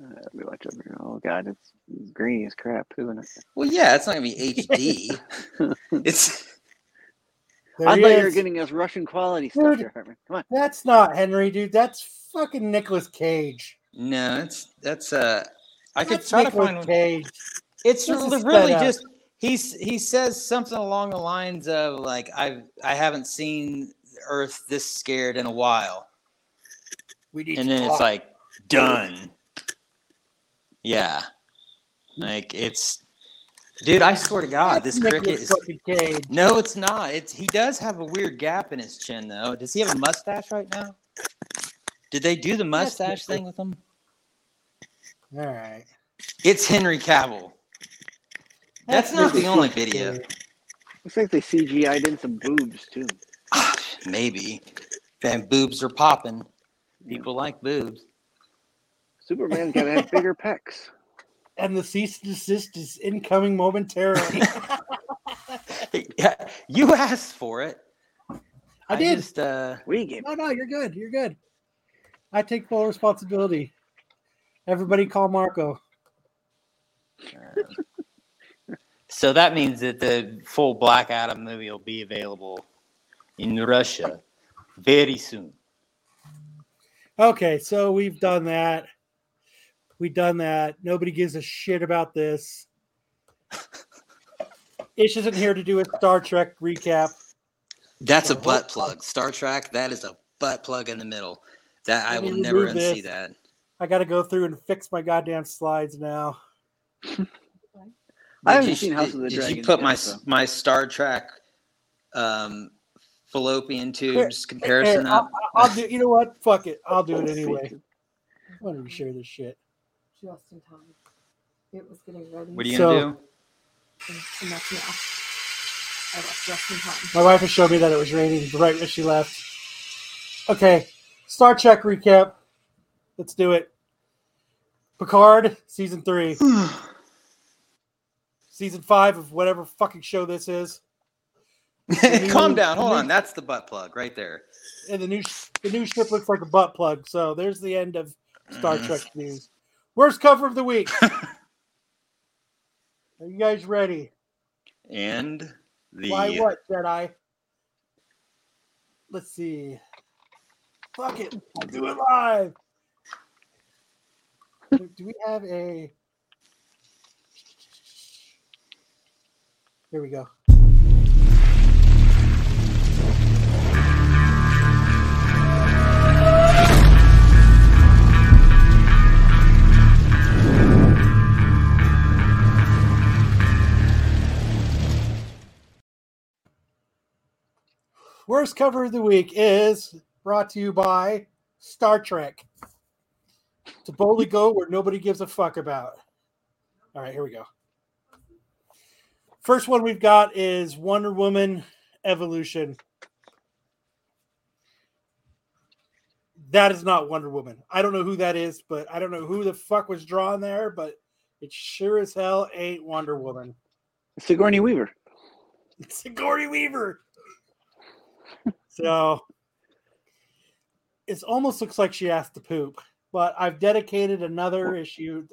Let me watch over here. Oh, God, it's green as crap, isn't it? Well, yeah, it's not going to be HD. It's... I thought you were getting us Russian quality stuff here, Herman. Come on. That's not Henry, dude. That's fucking Nicolas Cage. No, I could try to find Nicolas Cage. It's really just he says something along the lines of like I haven't seen Earth this scared in a while. It's like done. Yeah. Like it's dude, I swear to God, this cricket is... No, it's not. He does have a weird gap in his chin, though. Does he have a mustache right now? Did they do the mustache thing with him? All right. It's Henry Cavill. That's not the only video. Looks like they CGI'd in some boobs, too. Maybe. And boobs are popping. People like boobs. Superman's got to have bigger pecs. And the cease and desist is incoming momentarily. Yeah, you asked for it. I did. Just, No, you're good. You're good. I take full responsibility. Everybody call Marco. So that means that the full Black Adam movie will be available in Russia very soon. Okay, so we've done that. Nobody gives a shit about this. Ish isn't here to do a Star Trek recap. That's a butt plug. Star Trek, that is a butt plug in the middle. That I will never unsee that. I got to go through and fix my goddamn slides now. I haven't seen House of the Dragon. Did you put my Star Trek fallopian tubes comparison up? I'll do. You know what? Fuck it. I'll do it anyway. I wanted to share this shit. Just in time. It was getting ready. What are you going to do? Enough now. I left just in time. My wife has shown me that it was raining right when she left. Okay. Star Trek recap. Let's do it. Picard, season 3. Season 5 of whatever fucking show this is. Calm down. Hold on. That's the butt plug right there. And the new ship looks like a butt plug. So there's the end of Star Trek news. Worst cover of the week. Are you guys ready? And the why what, Jedi? Let's see. Fuck it. I'll do it live. Do we have a... Here we go. Worst cover of the week is brought to you by Star Trek. To boldly go where nobody gives a fuck about. All right, here we go. First one we've got is Wonder Woman Evolution. That is not Wonder Woman. I don't know who that is, but I don't know who the fuck was drawn there, but it sure as hell ain't Wonder Woman. Sigourney Weaver. It's Sigourney Weaver. So it almost looks like she has to poop, but I've dedicated another issue,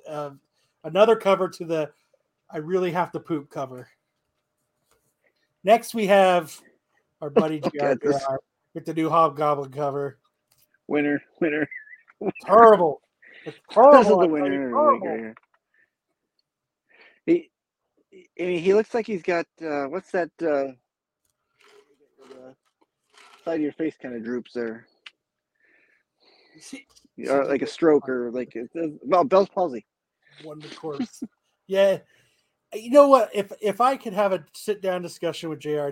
another cover to the I really have to poop cover. Next, we have our buddy GR with the new Hobgoblin cover. Winner. It's horrible. It's horrible. This is the winner. Horrible. He looks like he's got, what's that? Side of your face kind of droops there. Or like a stroke or like Bell's palsy. One, of course. Yeah. You know what? If I could have a sit-down discussion with JR,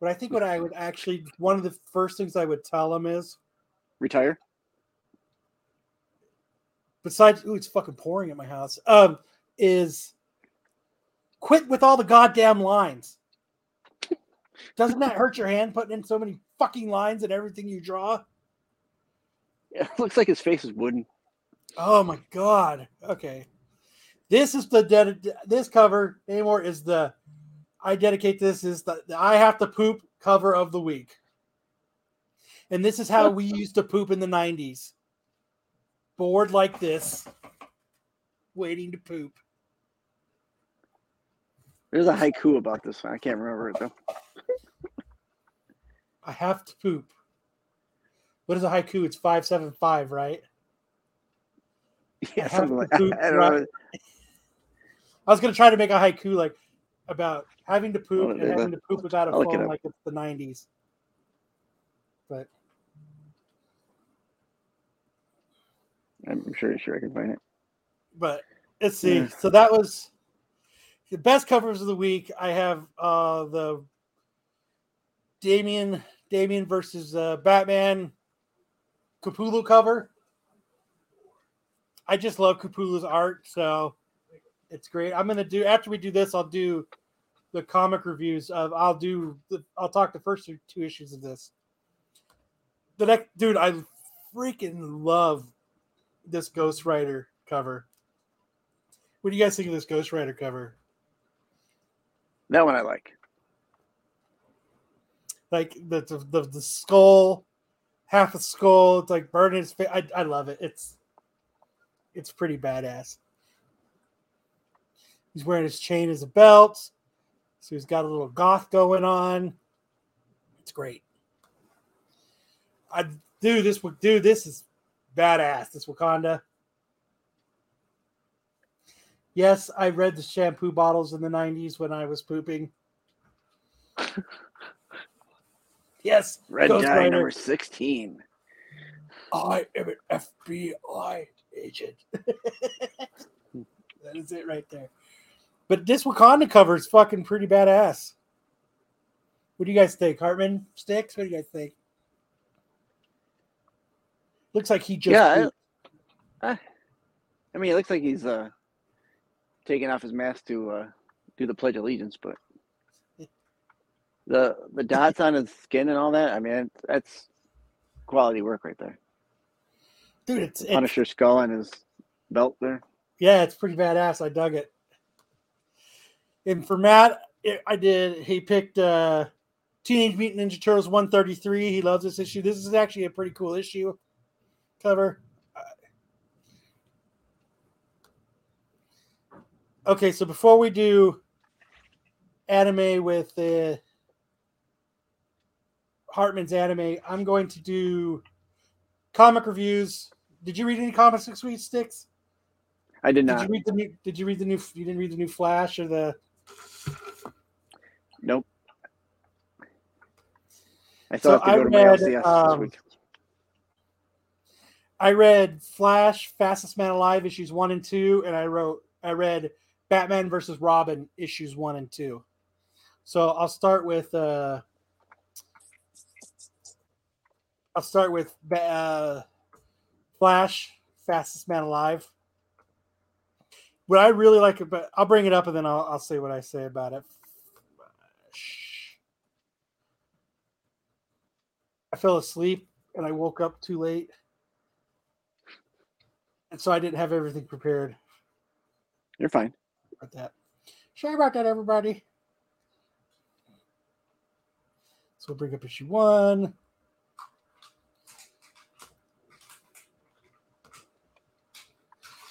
but I think what I would actually, one of the first things I would tell him is... Retire? Besides, ooh, it's fucking pouring at my house, is quit with all the goddamn lines. Doesn't that hurt your hand, putting in so many fucking lines and everything you draw? Yeah, it looks like his face is wooden. Oh, my God. Okay. This is this cover anymore is the I dedicate this is the I have to poop cover of the week. And this is how we used to poop in the 90s. Bored like this. Waiting to poop. There's a haiku about this one. I can't remember it, though. I have to poop. What is a haiku? It's 575, right? Yeah, something like that. I don't know. I was going to try to make a haiku like about having to poop and having to poop without a phone, like it's the 90s. But I'm sure I can find it. But let's see. Yeah. So that was... The best covers of the week, I have the Damien versus Batman Capullo cover. I just love Capullo's art, so it's great. I'm gonna do after we do this, I'll do the comic reviews of. I'll talk the first two issues of this. The next, dude, I freaking love this Ghost Rider cover. What do you guys think of this Ghost Rider cover? That one I like. Like the skull, half a skull. It's like burning his face. I love it. It's pretty badass. He's wearing his chain as a belt, so he's got a little goth going on. It's great. This is badass. This Wakanda. Yes, I read the shampoo bottles in the 90s when I was pooping. Yes. Red dye number 16. I am an FBI agent. That is it right there. But this Wakanda cover is fucking pretty badass. What do you guys think? Hartman? Sticks? What do you guys think? Looks like he just... Yeah. I mean, it looks like he's... taking off his mask to do the Pledge of Allegiance, but the dots on his skin and all that, I mean, that's quality work right there. Dude, it's... Punisher skull on his belt there. Yeah, it's pretty badass. I dug it. And for Matt, he picked Teenage Mutant Ninja Turtles 133. He loves this issue. This is actually a pretty cool issue cover. Okay, so before we do anime with Hartman's anime, I'm going to do comic reviews. Did you read any comics this week, Sticks? I did not. You didn't read the new Flash or the? Nope. I still have to go to my LCS this week. I read Flash, Fastest Man Alive issues 1 and 2, and I read Batman versus Robin issues 1 and 2. So I'll start with Flash, Fastest Man Alive. What I really like about, I'll bring it up and then I'll say what I say about it. I fell asleep and I woke up too late, and so I didn't have everything prepared. You're fine. Sorry about that, everybody. So we'll bring up issue 1.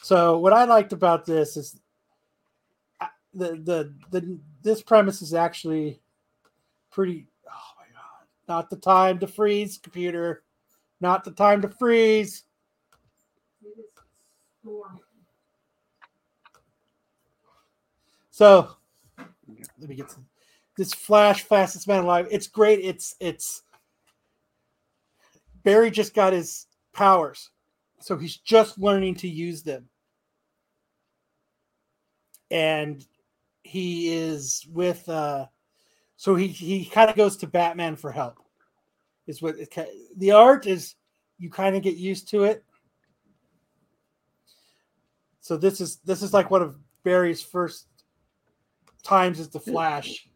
So what I liked about this is this premise is actually pretty. Oh my God! Not the time to freeze, computer. Not the time to freeze. So let me get some, this Flash, Fastest Man Alive. It's great. It's Barry just got his powers, so he's just learning to use them, and he is with. So he kind of goes to Batman for help. Is what it, the art is. You kind of get used to it. So this is like one of Barry's first times as the Flash.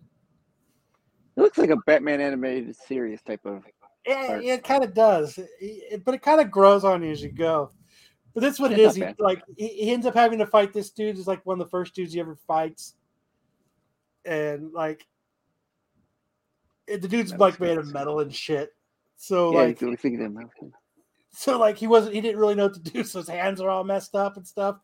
It looks like a Batman animated series type of. Yeah, it kind of does, but it kind of grows on you as you go. But that's what it is. He ends up having to fight this dude. He's like one of the first dudes he ever fights, and like the dude's like made of metal and shit. So yeah, like, so like he didn't really know what to do. So his hands are all messed up and stuff.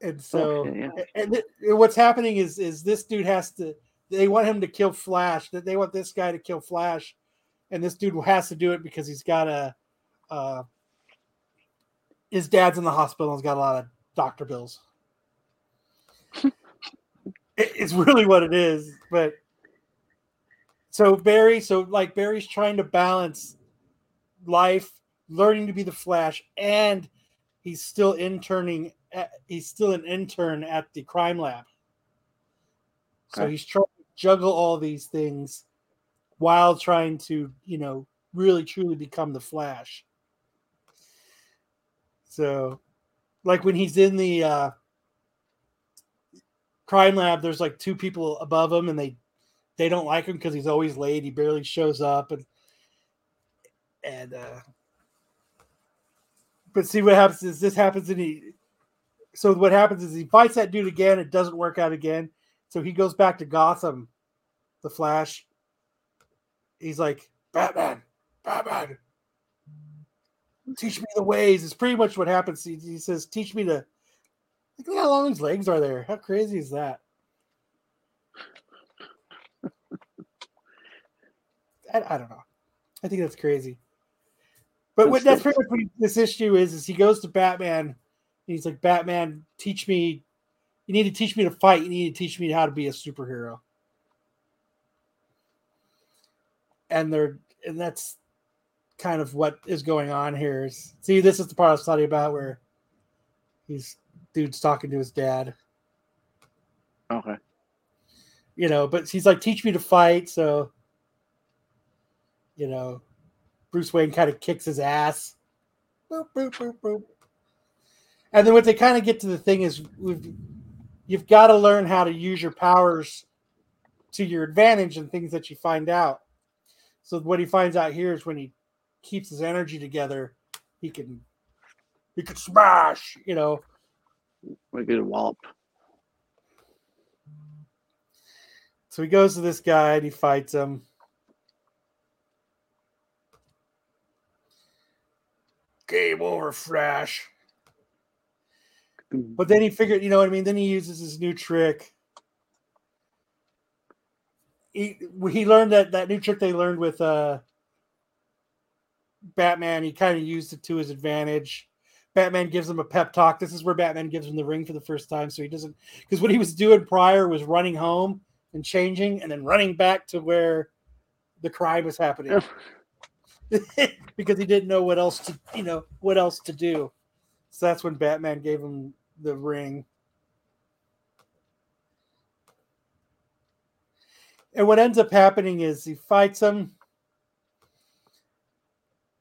And so, okay, yeah. and what's happening is this dude has to. They want him to kill Flash. They want this guy to kill Flash, and this dude has to do it because he's got a. His dad's in the hospital. He's got a lot of doctor bills. It's really what it is, but. So Barry's trying to balance life, learning to be the Flash, and he's still interning. He's still an intern at the crime lab. So he's trying to juggle all these things while trying to, really truly become the Flash. So, like when he's in the crime lab, there's like 2 people above him, and they don't like him because he's always late. He barely shows up, and but see what happens is this happens, and he. So what happens is he fights that dude again. It doesn't work out again. So he goes back to Gotham, the Flash. He's like, Batman, teach me the ways. It's pretty much what happens. He says, teach me to... Look at how long his legs are there. How crazy is that? I don't know. I think that's crazy. But that's pretty much what this issue is he goes to Batman... He's like, Batman, teach me. You need to teach me to fight. You need to teach me how to be a superhero. And that's kind of what is going on here. See, this is the part I was talking about where dude's talking to his dad. Okay. But he's like, teach me to fight. So, Bruce Wayne kind of kicks his ass. Boop, boop, boop, boop. And then what they kind of get to the thing is you've got to learn how to use your powers to your advantage and things that you find out. So what he finds out here is when he keeps his energy together, he can smash, Like a wallop. So he goes to this guy and he fights him. Game over, Flash. But then he figured, you know what I mean? Then he uses his new trick. He learned that new trick they learned with Batman. He kind of used it to his advantage. Batman gives him a pep talk. This is where Batman gives him the ring for the first time. So he doesn't, because what he was doing prior was running home and changing and then running back to where the crime was happening because he didn't know what else to do. So that's when Batman gave him the ring. And what ends up happening is he fights him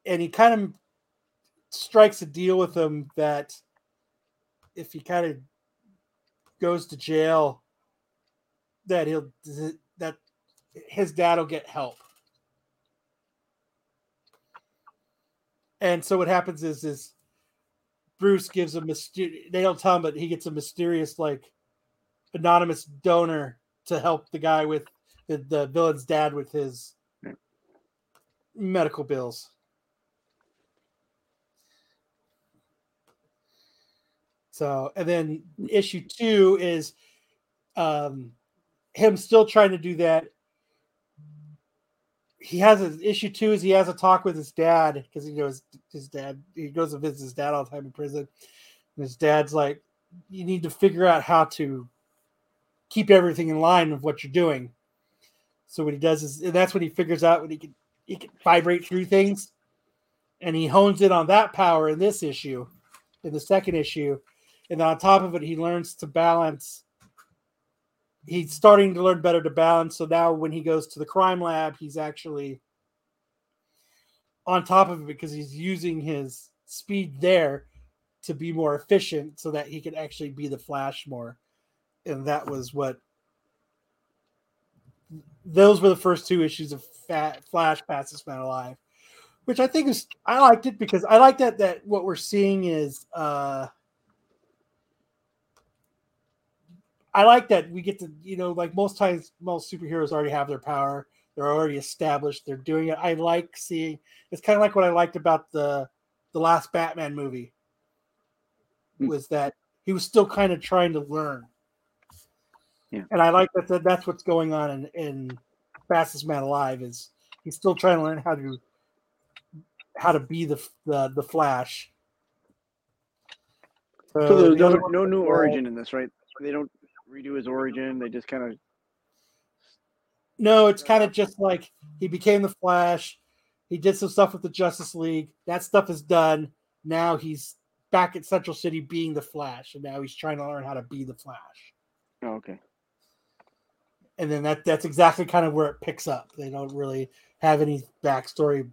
and he kind of strikes a deal with him that if he kind of goes to jail, that his dad will get help. And so what happens is Bruce gives a they don't tell him, but he gets a mysterious anonymous donor to help the guy with the villain's dad with his medical bills. So, and then issue 2 is him still trying to do that. Issue 2 is he has a talk with his dad because he knows his dad. He goes and visits his dad all the time in prison, and his dad's like, "You need to figure out how to keep everything in line with what you're doing." So what he does is, and that's when he figures out when he can vibrate through things, and he hones in on that power in this issue, in the second issue. And then on top of it, he learns to balance. He's starting to learn better to balance. So now when he goes to the crime lab, he's actually on top of it because he's using his speed there to be more efficient so that he can actually be the Flash more. And that was those were the first 2 issues of Flash Fastest Man Alive, which I think is, I liked it because I like that what we're seeing is, I like that we get to, most times, most superheroes already have their power. They're already established. They're doing it. I like seeing, it's kind of like what I liked about the last Batman movie was that he was still kind of trying to learn. Yeah. And I like that that's what's going on in Fastest Man Alive is he's still trying to learn how to be the Flash. So there's no new origin in this, right? They don't redo his origin. They just kind of. No, it's kind of just like he became the Flash. He did some stuff with the Justice League. That stuff is done. Now he's back at Central City being the Flash, and now he's trying to learn how to be the Flash. Oh, okay. And then that's exactly kind of where it picks up. They don't really have any backstory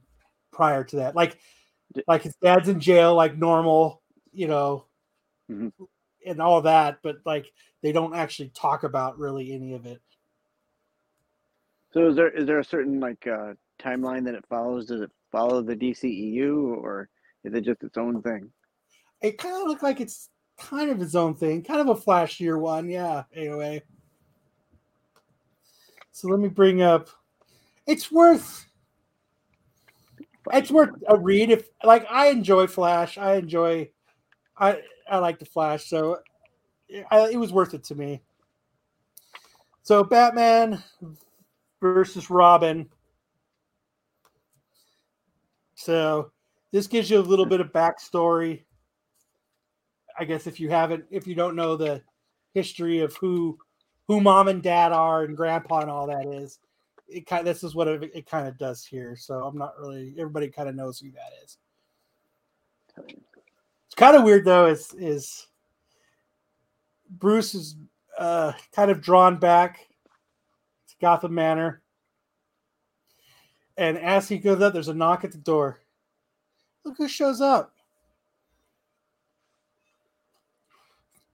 prior to that. Like his dad's in jail, like normal, mm-hmm. and all that, but they don't actually talk about really any of it. So is there a certain timeline that it follows? Does it follow the DCEU or is it just its own thing? It kind of looked like it's kind of its own thing, kind of a flashier one. Yeah. Anyway. So let me bring up, it's worth a read. If I enjoy Flash, I like the Flash. So it was worth it to me. So Batman versus Robin. So this gives you a little bit of backstory. I guess if you don't know the history of who mom and dad are and grandpa and all that is, this is what it kind of does here. So everybody kind of knows who that is. It's kind of weird though, is Bruce is kind of drawn back to Gotham Manor. And as he goes up, there's a knock at the door. Look who shows up.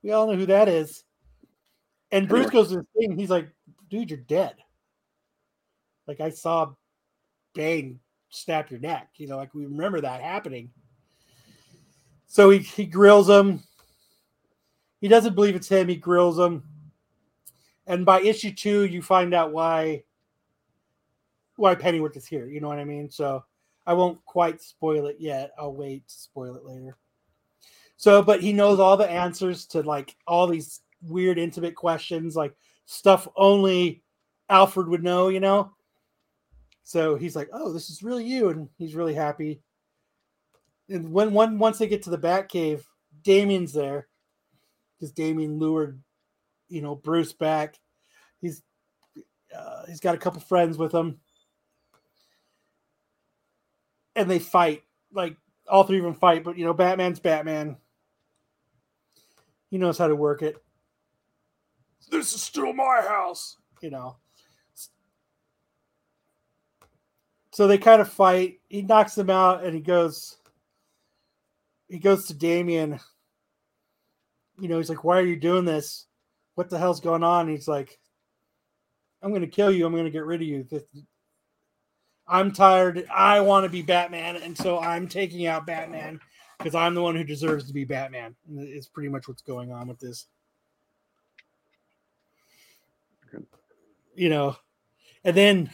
We all know who that is. And Bruce goes to the thing. And he's like, dude, you're dead. I saw Bane snap your neck. We remember that happening. So he grills him. He doesn't believe it's him. He grills him. And by issue 2, you find out why Pennyworth is here. You know what I mean? So I won't quite spoil it yet. I'll wait to spoil it later. So, but he knows all the answers to, like, all these weird, intimate questions, like stuff only Alfred would know, you know? So he's like, oh, this is really you. And he's really happy. And once they get to the Batcave, Damien's there. Because Damien lured, you know, Bruce back. He's got a couple friends with him. And they fight. Like, all three of them fight. But, you know, Batman's Batman. He knows how to work it. This is still my house. You know. So they kind of fight. He knocks them out, and he goes to Damien. You know, he's like, why are you doing this? What the hell's going on? And he's like, I'm going to kill you. I'm going to get rid of you. I'm tired. I want to be Batman, and so I'm taking out Batman because I'm the one who deserves to be Batman. It's pretty much what's going on with this. You know, and then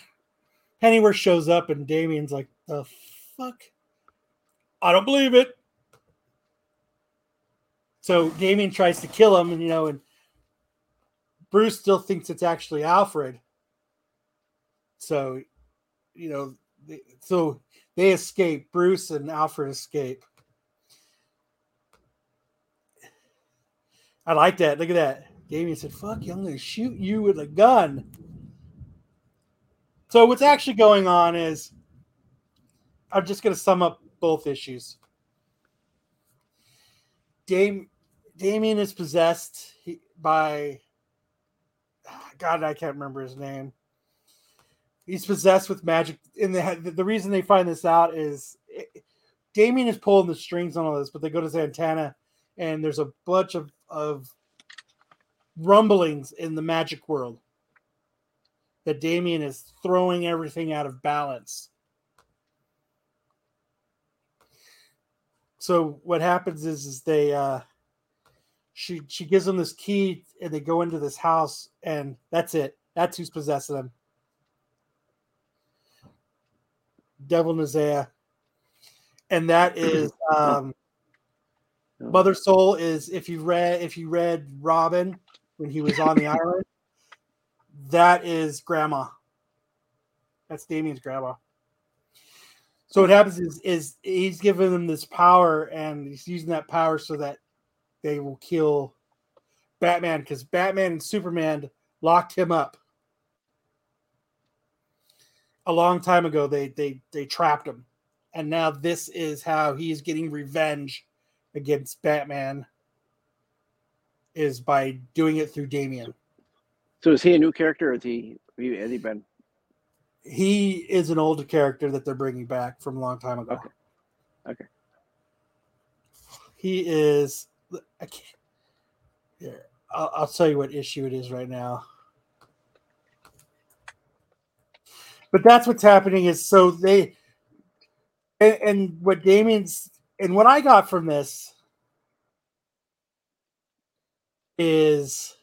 Pennyworth shows up, and Damien's like, the fuck? I don't believe it. So Damien tries to kill him, and, you know, and Bruce still thinks it's actually Alfred. So, you know, so they escape. Bruce and Alfred escape. I like that. Look at that. Damien said, fuck you, I'm going to shoot you with a gun. So what's actually going on is, I'm just going to sum up both issues. Damien is possessed by, God, I can't remember his name. He's possessed with magic. And the reason they find this out is, Damien is pulling the strings on all this, but they go to Santana, and there's a bunch of rumblings in the magic world. That Damien is throwing everything out of balance. So what happens is they, she gives them this key, and they go into this house, and that's it. That's who's possessing them. Devil Nazea. And that is Mother Soul is, if you read Robin when he was on the island. That is grandma. That's Damien's grandma. So what happens is he's giving them this power, and he's using that power so that they will kill Batman, because Batman and Superman locked him up. A long time ago, they trapped him. And now this is how he's getting revenge against Batman, is by doing it through Damien. So is he a new character, or has he been? He is an older character that they're bringing back from a long time ago. Okay. He is. I can't. Yeah, I'll tell you what issue it is right now. But that's what's happening is so they, and what Damien's and what I got from this is.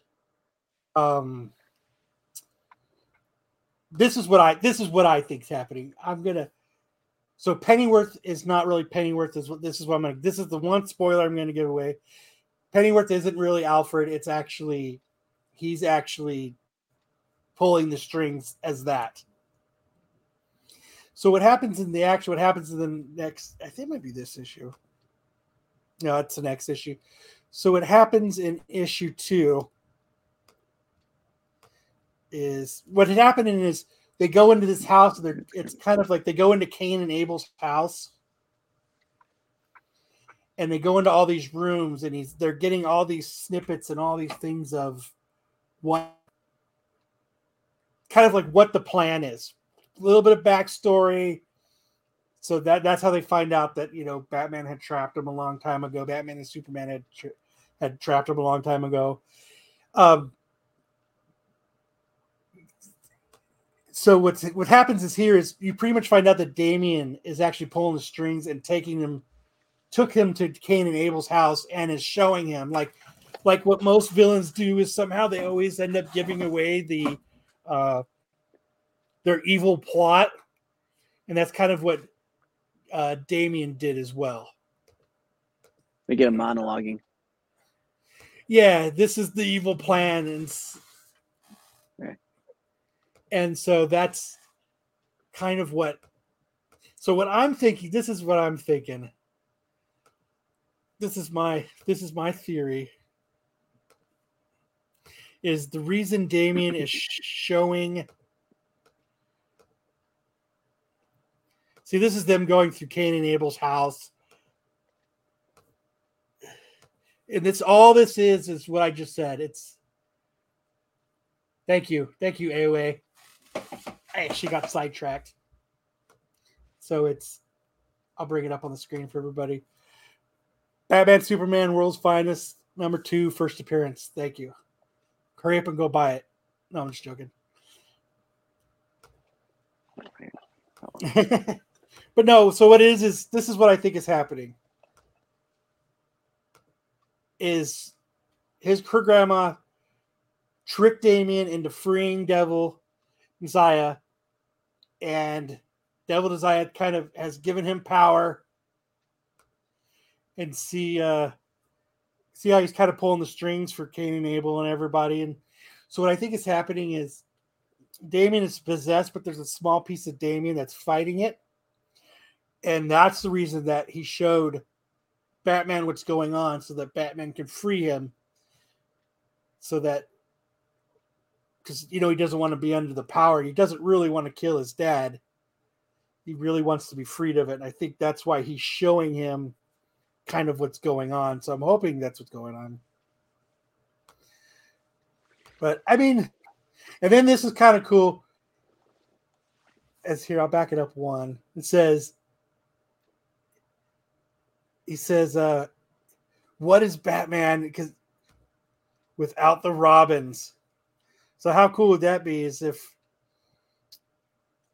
This is what I think is happening. So Pennyworth is not really Pennyworth. This is the one spoiler I'm going to give away. Pennyworth isn't really Alfred. It's actually, he's actually pulling the strings as that. So what happens in the next, I think it might be this issue. No, it's the next issue. So what happens in issue 2 is what had happened is they go into this house, and it's kind of like they go into Cain and Abel's house, and they go into all these rooms, and they're getting all these snippets and all these things of what kind of like what the plan is, a little bit of backstory. So that's how they find out that, you know, Batman had trapped him a long time ago. Batman and Superman had trapped him a long time ago. So what happens is here is you pretty much find out that Damien is actually pulling the strings and took him to Cain and Abel's house and is showing him like like what most villains do is somehow they always end up giving away the their evil plot, and that's kind of what Damien did as well. They get a monologuing. Yeah, this is the evil plan, and so that's kind of what. So what I'm thinking, this is what I'm thinking. This is my theory. Is the reason Damien is showing? See, this is them going through Cain and Abel's house. And it's all this is what I just said. It's thank you, AOA. Hey, she got sidetracked. So I'll bring it up on the screen for everybody. Batman, Superman, World's Finest, #2, first appearance. Thank you. Hurry up and go buy it. No, I'm just joking. But no, so what it is this is what I think is happening. Is her grandma tricked Damien into freeing Devil Zaya, and Devil Zaya kind of has given him power, and see how he's kind of pulling the strings for Cain and Abel and everybody. And so what I think is happening is Damien is possessed, but there's a small piece of Damien that's fighting it, and that's the reason that he showed Batman what's going on, so that Batman can free him, so that, because he doesn't want to be under the power. He doesn't really want to kill his dad. He really wants to be freed of it, and I think that's why he's showing him kind of what's going on. So I'm hoping that's what's going on. But I mean, and then this is kind of cool. As here, I'll back it up one. It says, what is Batman? Because without the Robins. So how cool would that be? Is if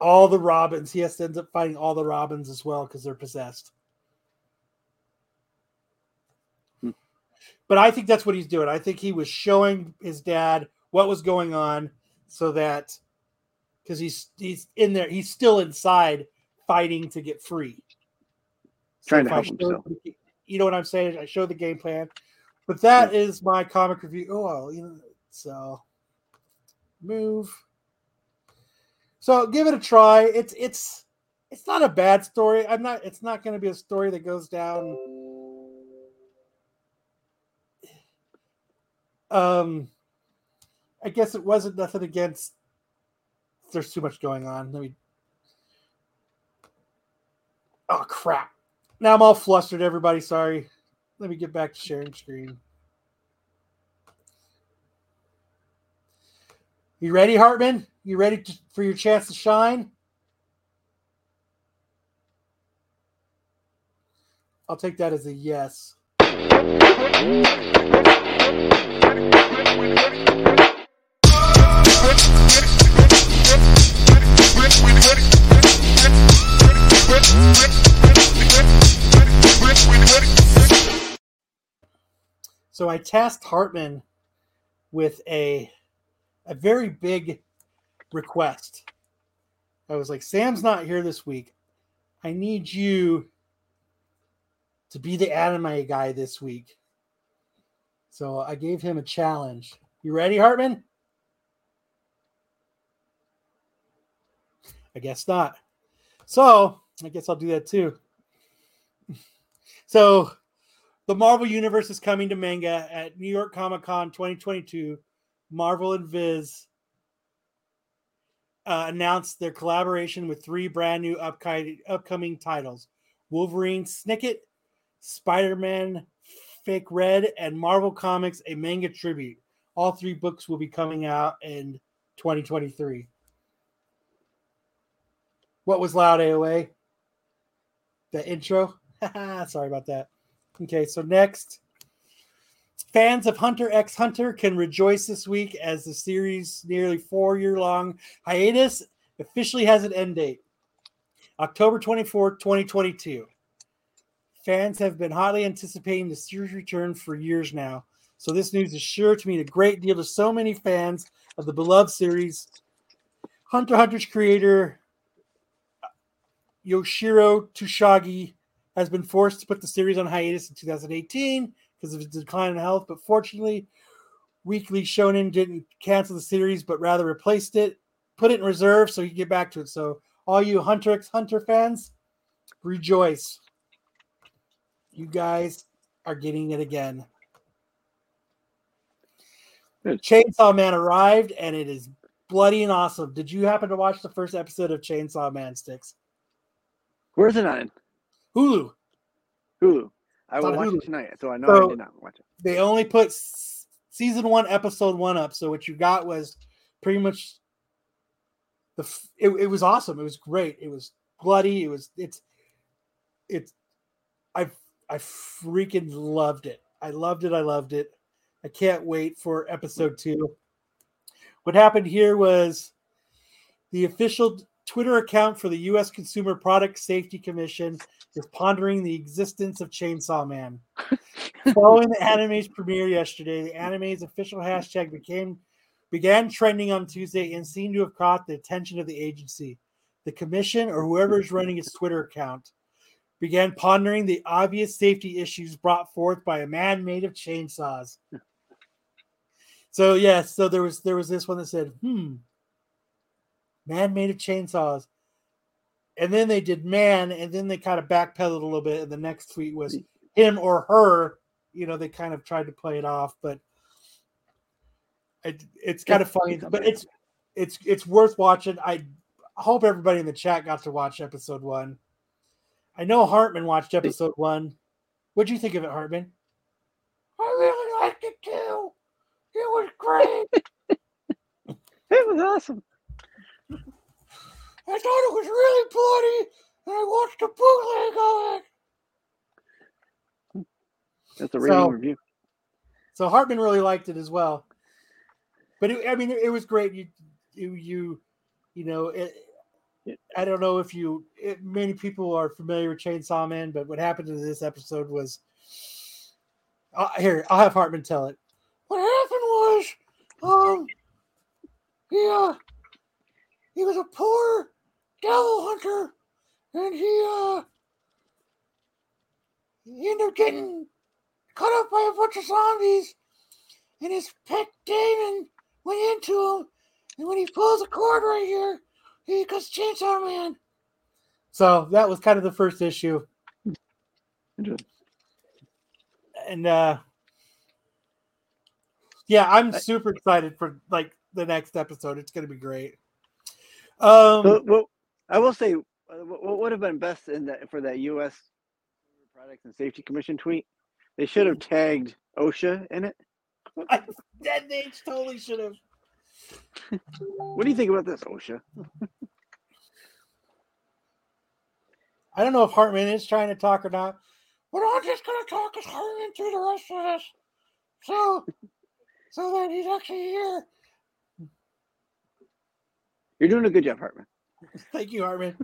all the Robins, he has to end up fighting all the Robins as well because they're possessed. But I think that's what he's doing. I think he was showing his dad what was going on, so that because he's in there, he's still inside fighting to get free. Trying to help himself. You know what I'm saying? I showed the game plan. But that is my comic review. So move. So give it a try. It's not a bad story. It's not going to be a story that goes down. I guess it wasn't nothing against. There's too much going on. Oh crap. Now I'm all flustered, everybody. Sorry. Let me get back to sharing screen. You ready, Hartman? You ready for your chance to shine? I'll take that as a yes. So I tasked Hartman with a very big request. I was like, Sam's not here this week. I need you to be the anime guy this week. So I gave him a challenge. You ready, Hartman? I guess not. So I guess I'll do that too. So the Marvel Universe is coming to manga at New York Comic Con 2022. Marvel and Viz announced their collaboration with 3 brand new upcoming titles: Wolverine Snicket, Spider-Man Fake Red, and Marvel Comics A Manga Tribute. All 3 books will be coming out in 2023. What was loud, AOA? The intro? Sorry about that. Okay, so next, fans of Hunter x Hunter can rejoice this week as the series' nearly 4-year-long hiatus officially has an end date. October 24, 2022. Fans have been hotly anticipating the series' return for years now. so this news is sure to mean a great deal to so many fans of the beloved series. Hunter x Hunter's creator, Yoshiro Toshigi, has been forced to put the series on hiatus in 2018 because of its decline in health, but fortunately, Weekly Shonen didn't cancel the series, but rather replaced it, put it in reserve so he could get back to it. So all you Hunter x Hunter fans, rejoice. You guys are getting it again. Good. Chainsaw Man arrived, and it is bloody and awesome. Did you happen to watch the first episode of Chainsaw Man, Sticks? Where's it on? Hulu. I will watch it tonight, so I know I did not watch it. They only put season 1, episode 1 up, so what you got was pretty much it was awesome. It was great. It was bloody. I freaking loved it. I loved it. I can't wait for episode 2. What happened here was the official Twitter account for the U.S. Consumer Product Safety Commission is pondering the existence of Chainsaw Man. Following the anime's premiere yesterday, the anime's official hashtag began trending on Tuesday and seemed to have caught the attention of the agency. The commission, or whoever is running its Twitter account, began pondering the obvious safety issues brought forth by a man made of chainsaws. So yes, so there was this one that said, man made of chainsaws. And then they did man, and then they kind of backpedaled a little bit, and the next tweet was him or her. You know, they kind of tried to play it off, but it's kind of funny. But it's worth watching. I hope everybody in the chat got to watch episode 1. I know Hartman watched episode 1. What'd you think of it, Hartman? I really liked it too. It was great. It was awesome. I thought it was really bloody, and I watched a bootleg of it. That's a real review. So Hartman really liked it as well. But it was great. I don't know if many people are familiar with Chainsaw Man, but what happened in this episode was here, I'll have Hartman tell it. What happened was, he was a poor devil hunter, and he ended up getting cut up by a bunch of zombies, and his pet Damon went into him, and when he pulls a cord right here, he goes Chainsaw Man. So that was kind of the first issue. And I'm super excited for the next episode. It's going to be great. I will say, what would have been best for that U.S. Products and Safety Commission tweet? They should have tagged OSHA in it. They totally should have. What do you think about this, OSHA? I don't know if Hartman is trying to talk or not. What I'm just going to talk is Hartman through the rest of this. So that he's actually here. You're doing a good job, Hartman. Thank you, Hartman.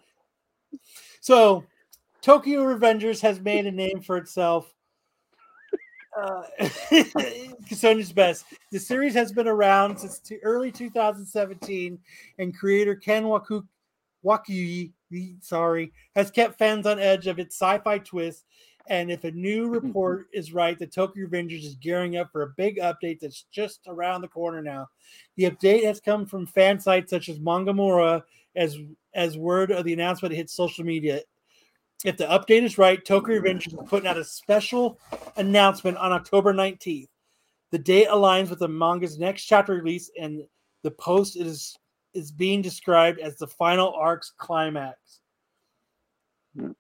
So, Tokyo Revengers has made a name for itself. Sony's best. The series has been around since early 2017, and creator Ken Wakui, has kept fans on edge of its sci-fi twist. And if a new report is right, the Tokyo Revengers is gearing up for a big update that's just around the corner now. The update has come from fan sites such as Mangamora, as word of the announcement hits social media. If the update is right, Tokyo Revengers is putting out a special announcement on October 19th. The date aligns with the manga's next chapter release, and the post is being described as the final arc's climax. I'm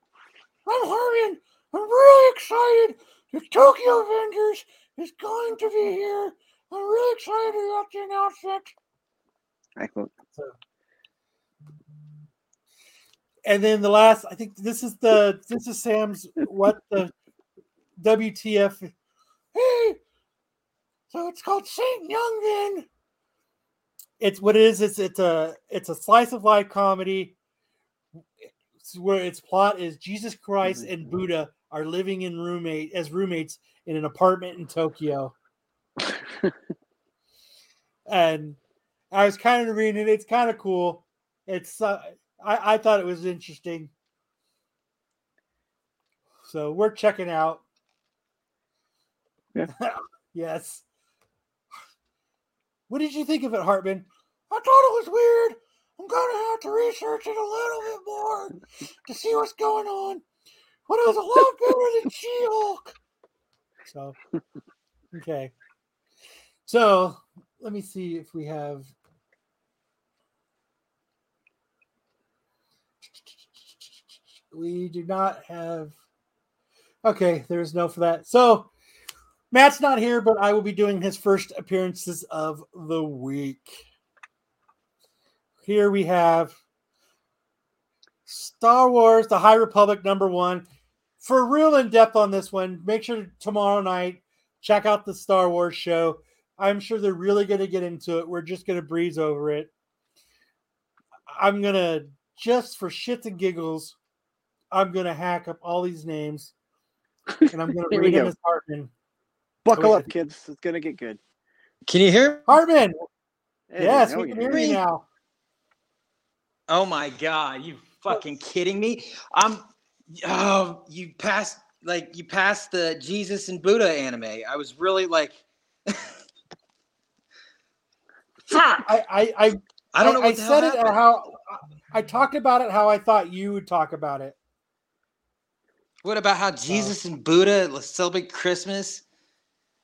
Harvin. I'm really excited. The Tokyo Revengers is going to be here. I'm really excited about the announcement. Excellent. And then the last, I think this is Sam's what the WTF. Hey, so it's called Saint Young then. It's what it is. It's a slice of life comedy where its plot is Jesus Christ and Buddha are living as roommates in an apartment in Tokyo. And I was kind of reading it. It's kind of cool. It's I thought it was interesting. So we're checking out. Yeah. Yes. What did you think of it, Hartman? I thought it was weird. I'm going to have to research it a little bit more to see what's going on. But it was a lot better than She-Hulk. So, okay. So, let me see if we have... We do not have... Okay, there's no for that. So, Matt's not here, but I will be doing his first appearances of the week. Here we have Star Wars, The High Republic, #1. For real in-depth on this one, make sure tomorrow night, check out the Star Wars show. I'm sure they're really going to get into it. We're just going to breeze over it. I'm going to, just for shits and giggles, I'm going to hack up all these names, and I'm going to read them as Hartman. Buckle up, kids. It's going to get good. Can you hear? Hartman! Hey, yes, we can hear you now. Oh my God! You fucking kidding me? You passed the Jesus and Buddha anime. I was really like, I don't know. I said it or how I talked about it. How I thought you would talk about it. What about how Jesus and Buddha celebrate Christmas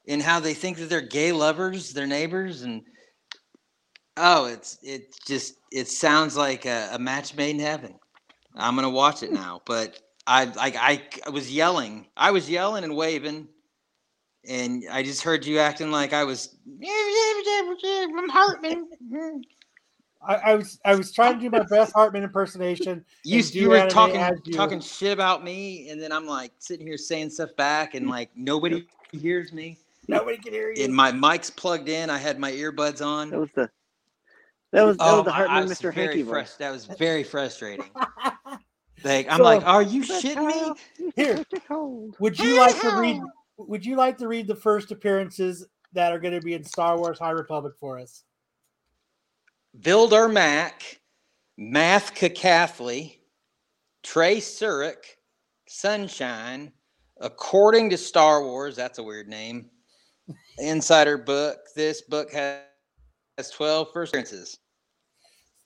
and how they think that they're gay lovers, their neighbors, and it sounds like a match made in heaven. I'm gonna watch it now, but I was yelling and waving, and I just heard you acting like I was. I'm Hartman. I was trying to do my best Hartman impersonation. You were talking shit about me, and then I'm like sitting here saying stuff back, and like nobody hears me. Nobody can hear you. And my mic's plugged in. I had my earbuds on. That was the. That was the Hartman Mr. Hanky voice. That was very frustrating. Like I'm like, are you shitting me? Here, Would you like to read the first appearances that are going to be in Star Wars High Republic for us? Vilder Mac, Math Cacathley, Trey Surik, Sunshine. According to Star Wars, that's a weird name. Insider book. This book has 12 first appearances.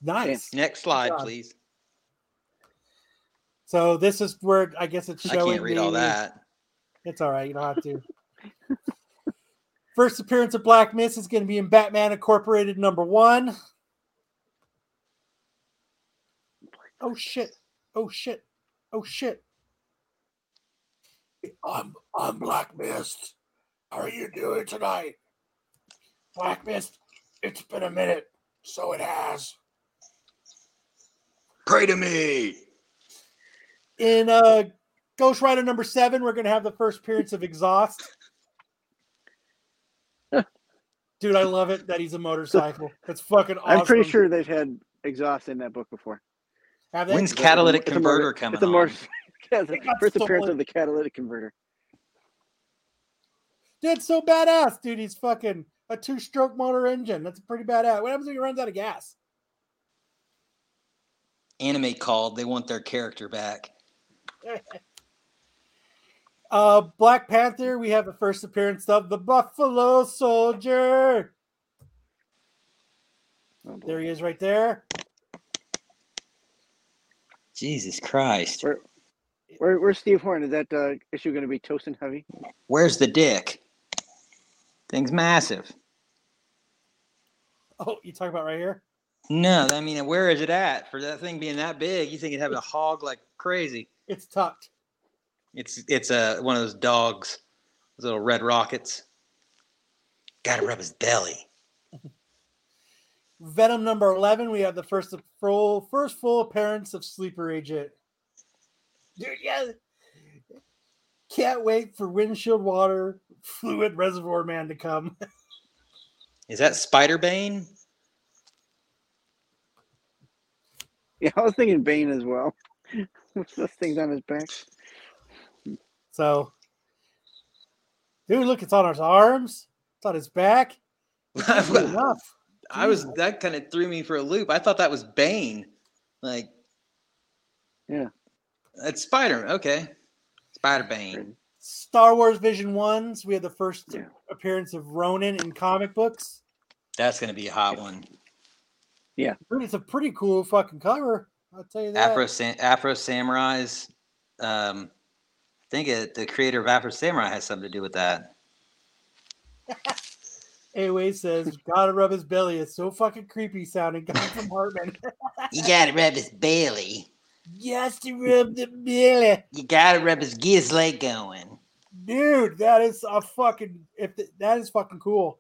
Nice. Next slide, please. So this is where I guess it's showing. I can't read all that. It's all right. You don't have to. First appearance of Black Miss is going to be in Batman Incorporated #1. Oh shit! Oh shit! Oh shit! I'm Black Mist. How are you doing tonight, Black Mist? It's been a minute, so it has. Pray to me. In Ghost Rider #7, we're going to have the first appearance of Exhaust. Dude, I love it that he's a motorcycle. That's fucking awesome. I'm pretty sure they've had Exhaust in that book before. Have they? When's Catalytic Converter coming on? The first appearance of the Catalytic Converter. Dude's so badass, dude. He's fucking... a 2-stroke motor engine. That's pretty badass. What happens when he runs out of gas? Anime called. They want their character back. Black Panther. We have the first appearance of the Buffalo Soldier. Oh, there he is right there. Jesus Christ. Where's Steve Horn? Is that issue going to be toasting heavy? Where's the dick? Thing's massive. Oh, you talking about right here? No, I mean, where is it at? For that thing being that big, you think it'd have a hog like crazy. It's tucked. It's one of those dogs, those little red rockets. Gotta rub his belly. Venom #11, we have the first full appearance of Sleeper Agent. Dude, yeah. Can't wait for windshield water fluid reservoir man to come. Is that Spider-Bane? Yeah, I was thinking Bane as well. What's those things on his back? So, dude, look, it's on his arms. thought his back. That kind of threw me for a loop. I thought that was Bane. Like, yeah, it's Spider-Man. Okay, Spider-Bane. Star Wars Vision Ones. We had the first appearance of Ronin in comic books. That's gonna be a hot one. Yeah, it's a pretty cool fucking cover. I'll tell you that. Afro Samurai's. I think the creator of Afro Samurai has something to do with that. Away says, "Gotta rub his belly." It's so fucking creepy sounding. Got from Hartman. You gotta rub his belly. Yes, to rub the belly. You gotta rub his gizzle going. Dude, that is a fucking. That is fucking cool.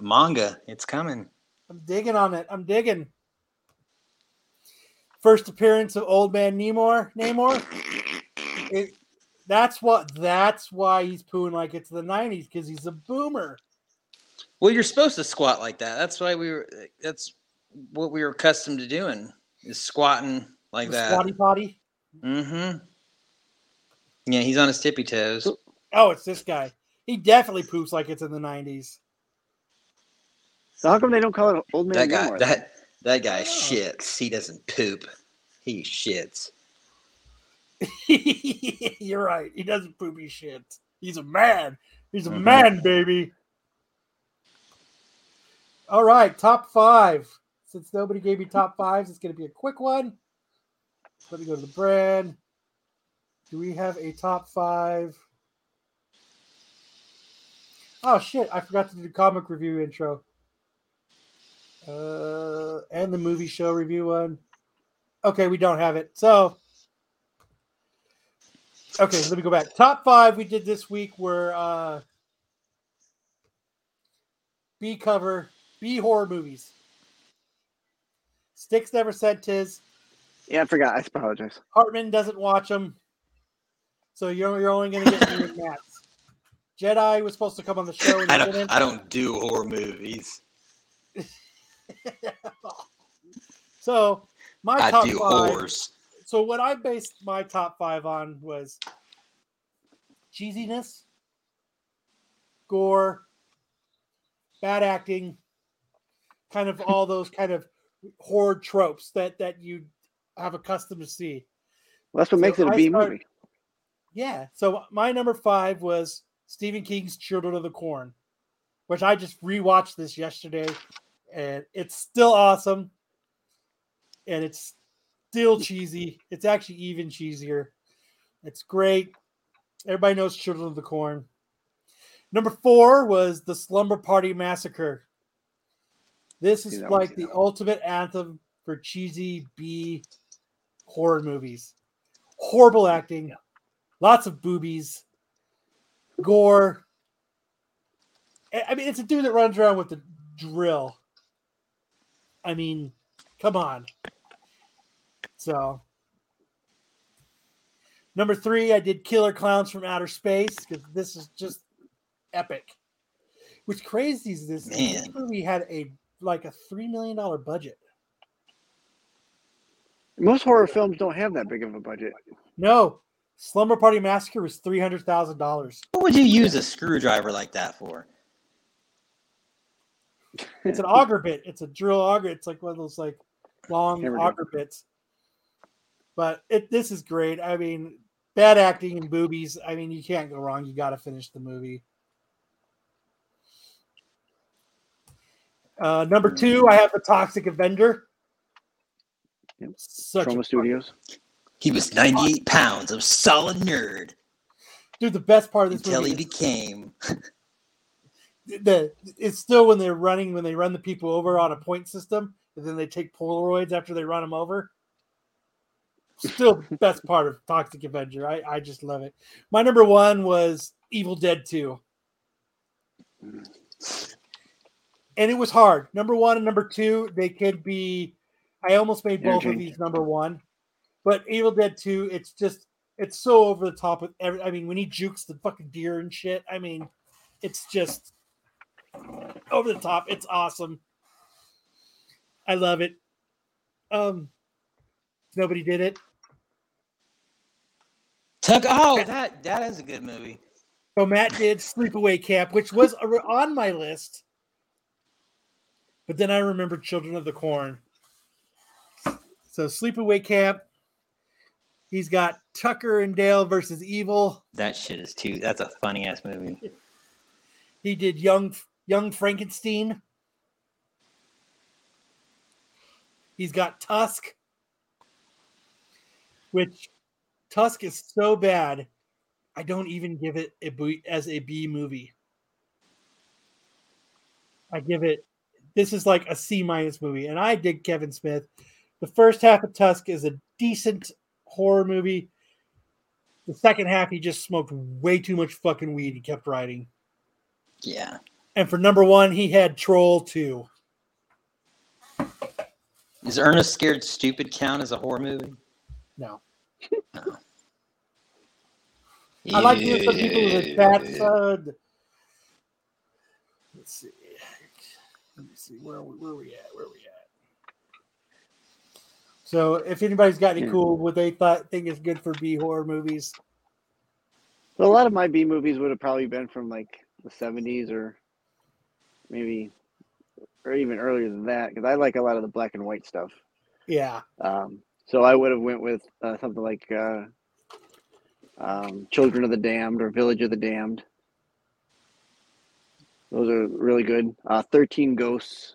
Manga, it's coming. I'm digging on it. I'm digging. First appearance of Old Man Namor. That's why he's pooing like it's the 90s, because he's a boomer. Well, you're supposed to squat like that. That's what we were accustomed to doing, is squatting like that. Squatty potty? Mm-hmm. Yeah, he's on his tippy toes. Oh, it's this guy. He definitely poops like it's in the 90s. So how come they don't call it Old Man Namor? That guy shits. He doesn't poop. He shits. You're right. He doesn't poopy shit. He's a man. He's a man, baby. All right, top five. Since nobody gave me top fives, it's going to be a quick one. Let me go to the brand. Do we have a top five? Oh, shit. I forgot to do the comic review intro. And the movie show review one. Okay, we don't have it. So... Okay, let me go back. Top five we did this week were B horror movies. Sticks never said tis. Yeah, I forgot. I apologize. Hartman doesn't watch them, so you're only going to get through with Matt's. Jedi was supposed to come on the show. And I don't do horror movies. So my top five. Horrors. So what I based my top five on was cheesiness, gore, bad acting, kind of all those kind of horror tropes that you have accustomed to see. Well, that's what makes it a B movie. Yeah. So my number five was Stephen King's Children of the Corn, which I just rewatched this yesterday, and it's still awesome, and it's still cheesy. It's actually even cheesier. It's great. Everybody knows Children of the Corn. Number four was The Slumber Party Massacre. This is like the ultimate anthem for cheesy B horror movies. Horrible acting. Yeah. Lots of boobies. Gore. I mean, it's a dude that runs around with a drill. I mean, come on. So, number three, I did Killer Clowns from Outer Space, because this is just epic. What's crazy is this movie had a $3 million budget. Most horror films don't have that big of a budget. No, Slumber Party Massacre was $300,000. What would you use a screwdriver like that for? It's an auger bit. It's a drill auger. It's like one of those like long auger bits. But this is great. I mean, bad acting and boobies. I mean, you can't go wrong. You got to finish the movie. Number two, I have The Toxic Avenger. Yep. Trauma Studios. He was 98 pounds of solid nerd. Dude, the best part of this movie. Until he became. It's still when they run the people over on a point system, and then they take Polaroids after they run them over. Still best part of Toxic Avenger. I just love it. My number one was Evil Dead 2. And it was hard. Number one and number two, they could be... I almost made both of these number one. But Evil Dead 2, it's so over the top with I mean, when he jukes the fucking deer and shit, I mean, it's just over the top. It's awesome. I love it. Nobody did it. That is a good movie. So Matt did Sleepaway Camp, which was on my list. But then I remembered Children of the Corn. So Sleepaway Camp. He's got Tucker and Dale versus Evil. That shit is too. That's a funny ass movie. He did Young Frankenstein. He's got Tusk, which Tusk is so bad, I don't even give it a B, as a B movie. I give it, this is like a C- movie, and I dig Kevin Smith. The first half of Tusk is a decent horror movie. The second half, he just smoked way too much fucking weed and kept writing. Yeah. And for number one, he had Troll 2. Is Ernest Scared Stupid count as a horror movie? No. No. I like to hear some people with that. Let's see. Let me see. Where are we at? So if anybody's got any cool, what they think is good for B horror movies. Well, a lot of my B movies would have probably been from like the 70s or maybe... or even earlier than that, because I like a lot of the black and white stuff. Yeah. So I would have went with something like Children of the Damned or Village of the Damned. Those are really good. 13 Ghosts.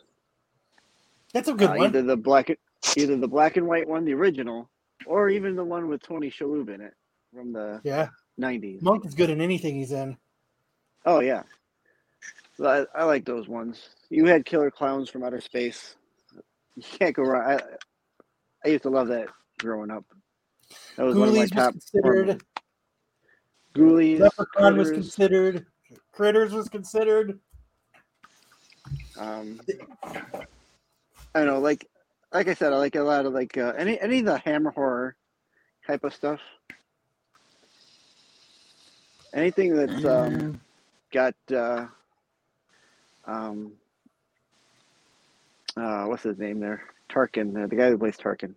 That's a good one. Either the black and white one, the original, or even the one with Tony Shalhoub in it from the 90s. Monk is good in anything he's in. Oh, yeah. I like those ones. You had Killer Clowns from Outer Space. You can't go wrong. I used to love that growing up. That was one of my top. Ghoulies. Leprechaun was considered. Critters was considered. I don't know. Like I said, I like a lot of like any of the Hammer horror type of stuff. Anything that's got. What's his name there? Tarkin, the guy who plays Tarkin.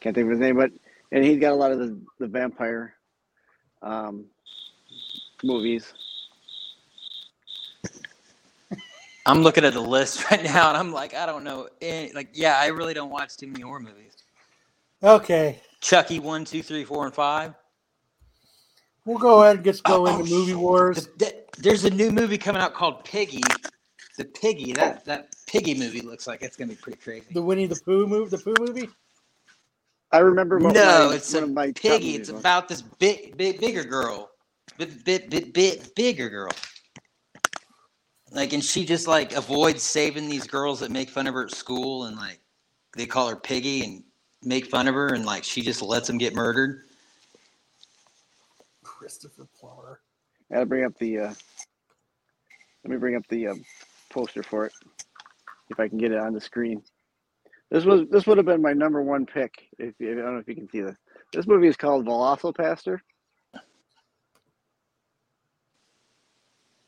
Can't think of his name, and he's got a lot of the vampire movies. I'm looking at the list right now, and I'm like, I don't know. I really don't watch too many horror movies. Okay. Chucky 1, 2, 3, 4, and 5. We'll go ahead and just go into movie wars. There's a new movie coming out called Piggy. The Piggy. That Piggy movie looks like it's going to be pretty crazy. The Winnie the Pooh movie? The Pooh movie? I remember one of my Piggy. It's about this bigger girl. Bigger girl. Like, and she just, like, avoids saving these girls that make fun of her at school. And, like, they call her Piggy and make fun of her. And, like, she just lets them get murdered. Christopher Plummer. Let me bring up the poster for it if I can get it on the screen. This would have been my number one pick. I don't know if you can see this. This movie is called Velocipastor.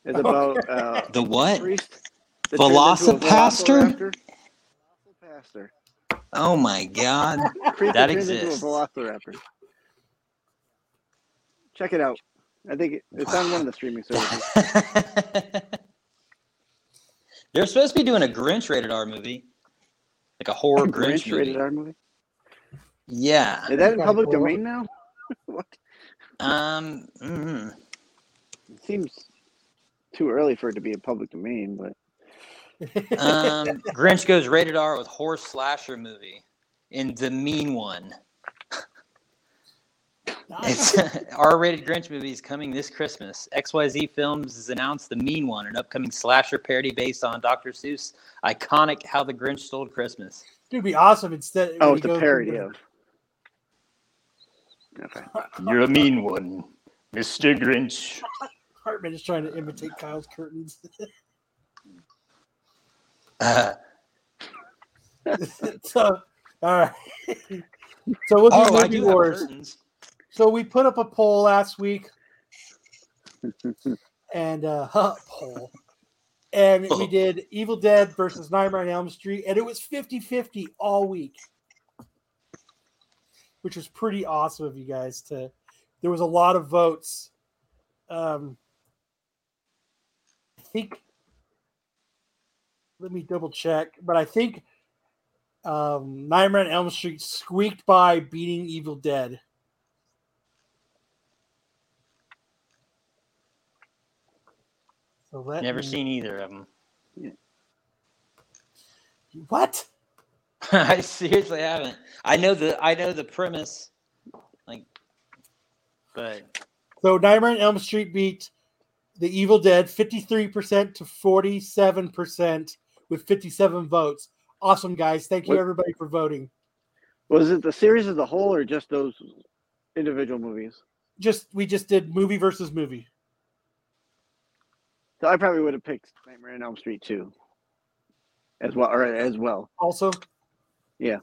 It's about the what? Velocipastor. Velocipastor. Oh my God! That exists. Velociraptor. Check it out. I think it's on one of the streaming services. They're supposed to be doing a Grinch rated R movie. Like a horror Grinch movie. Rated R movie? Yeah. Is that in public domain now? What? It seems too early for it to be in public domain, but... Grinch goes rated R with horror slasher movie. In The Mean One. It's R-rated Grinch movies coming this Christmas. XYZ Films has announced The Mean One, an upcoming slasher parody based on Dr. Seuss' iconic How the Grinch Stole Christmas. Dude, it'd be awesome instead. Oh, it's a parody of. Okay. You're a mean one, Mr. Grinch. Hartman is trying to imitate Kyle's curtains. So, all right. So we'll do movie wars. So we put up a poll last week, and we did Evil Dead versus Nightmare on Elm Street, and it was 50-50 all week, which was pretty awesome of you guys to There was a lot of votes. I think, let me double check, but I think Nightmare on Elm Street squeaked by beating Evil Dead. So Never seen either of them. Yeah. What? I seriously haven't. I know the premise, but so Nightmare on Elm Street beat The Evil Dead 53% to 47% with 57 votes. Awesome, guys! Thank you everybody for voting. Was it the series as a whole or just those individual movies? We just did movie versus movie. So I probably would have picked Nightmare on Elm Street 2 as well. Also, yeah.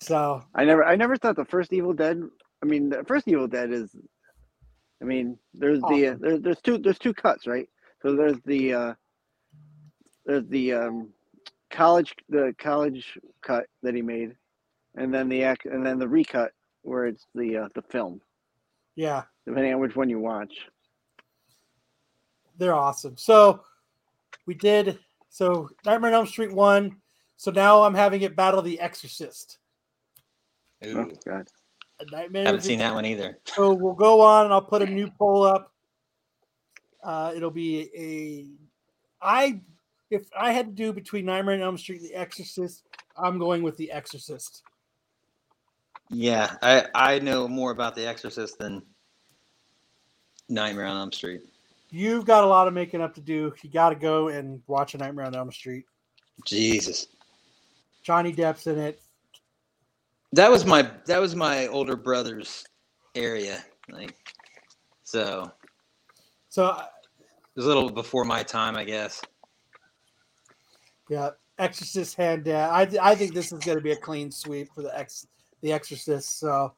So I never thought the first Evil Dead. I mean, the first Evil Dead is. I mean, there's awesome. there's two cuts, right? So there's the college cut that he made, and then the recut where it's the film. Yeah. Depending on which one you watch. They're awesome. So we did. So Nightmare on Elm Street 1. So now I'm having it battle The Exorcist. Ooh. Oh, God. Nightmare. I haven't seen that one either. So we'll go on and I'll put a new poll up. It'll be if I had to do between Nightmare on Elm Street and The Exorcist, I'm going with The Exorcist. Yeah, I know more about The Exorcist than Nightmare on Elm Street. You've got a lot of making up to do. You got to go and watch A Nightmare on Elm Street. Jesus. Johnny Depp's in it. That was my older brother's area. So it was a little before my time, I guess. Yeah, Exorcist hand down. I think this is going to be a clean sweep for the Exorcist. So,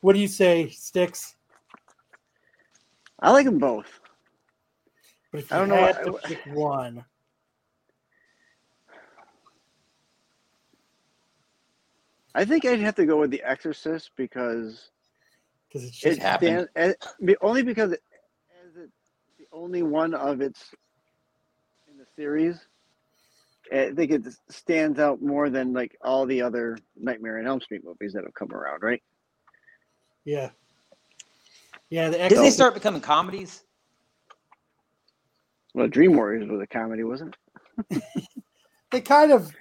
what do you say, Sticks? I like them both. But if you had to pick one. I think I'd have to go with The Exorcist because it happened. Only because it's the only one of its in the series. I think it stands out more than all the other Nightmare on Elm Street movies that have come around, right? Yeah. Yeah. Didn't they start becoming comedies? Well, Dream Warriors was a comedy, wasn't it? They kind of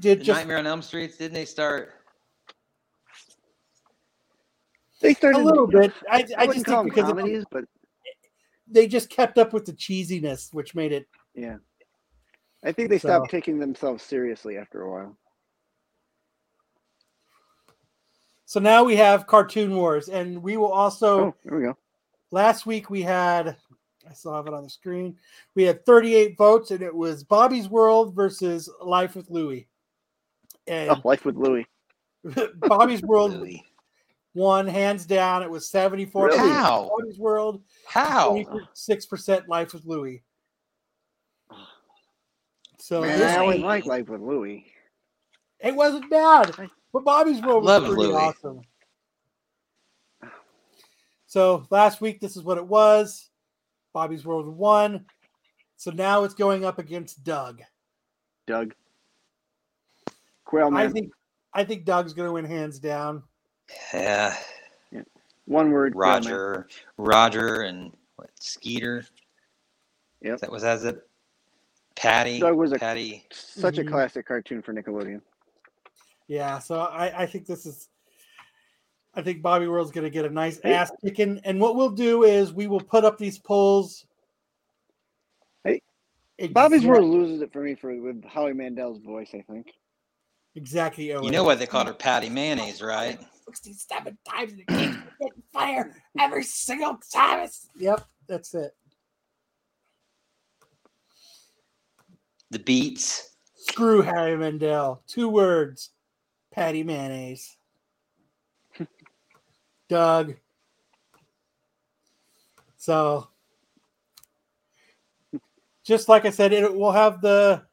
did. Nightmare on Elm Street, didn't they start? They started a little bit. I just think because comedies, but they just kept up with the cheesiness, which made it. Yeah, I think they stopped taking themselves seriously after a while. So now we have Cartoon Wars, and we will also. Oh, there we go. Last week we had. I still have it on the screen. We had 38 votes, and it was Bobby's World versus Life with Louie. And Life with Louie. Bobby's World Louie. Won hands down. It was 74%. Really? How? Bobby's World. How? 6% Life with Louie. So I always like Life with Louie. It wasn't bad, but Bobby's World was pretty awesome. So last week, this is what it was. Bobby's World won. So now it's going up against Doug. Doug. Quail Man. I think Doug's going to win hands down. Yeah. One word. Roger. Roger and what? Skeeter. Yep. That was as it. Patty. Doug was Patty. Such a classic cartoon for Nickelodeon. Yeah. So I think this is. I think Bobby World's going to get a nice ass kicking. And what we'll do is we will put up these polls. Hey, Bobby's World loses it for me with Howie Mandel's voice, I think. Exactly. You know why they called her Patty Mayonnaise, right? 67 times in the game, getting fire every single time. Yep, that's it. The beats. Screw Howie Mandel. 2 words. Patty Mayonnaise. Doug. So, just like I said, we'll have it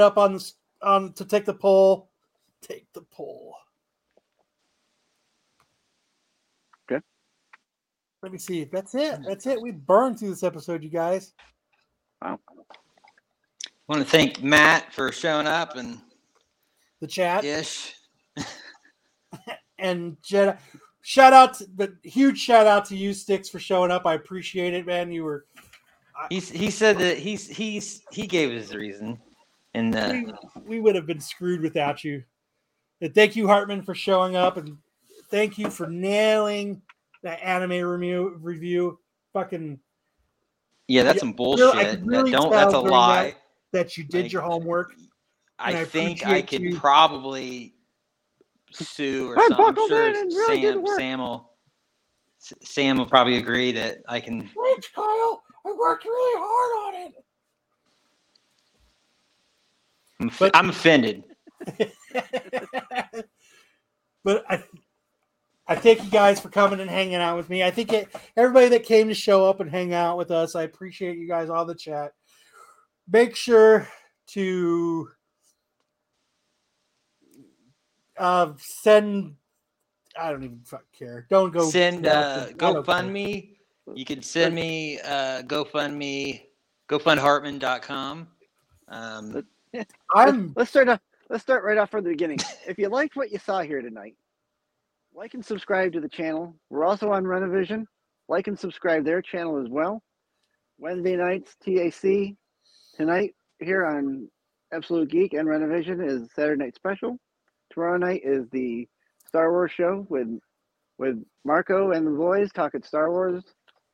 up on to take the poll. Let me see. That's it. That's it. We burned through this episode, you guys. Wow. I want to thank Matt for showing up and the chat. Ish. And Jedi. Huge shout out to you, Sticks, for showing up. I appreciate it, man. You were. He said that he gave his reason, and we would have been screwed without you. And thank you, Hartman, for showing up, and thank you for nailing that anime review. Fucking yeah, that's some bullshit. That's a lie. That you did your homework. I think I could probably sue or something. I'm sure Sam will probably agree that I can. Wait, Kyle, I worked really hard on it. I'm offended. But I thank you guys for coming and hanging out with me. I think everybody that came to show up and hang out with us, I appreciate you guys, all the chat. Make sure to send. I don't even care. Don't go send. GoFundMe. You can send me GoFundMe. GoFundHartman.com. Let's start right off from the beginning. If you liked what you saw here tonight, like and subscribe to the channel. We're also on Renovision. Like and subscribe their channel as well. Wednesday nights, TAC. Tonight here on Absolute Geek and Renovision is Saturday Night Special. Tomorrow night is the Star Wars show with Marco and the boys talking Star Wars.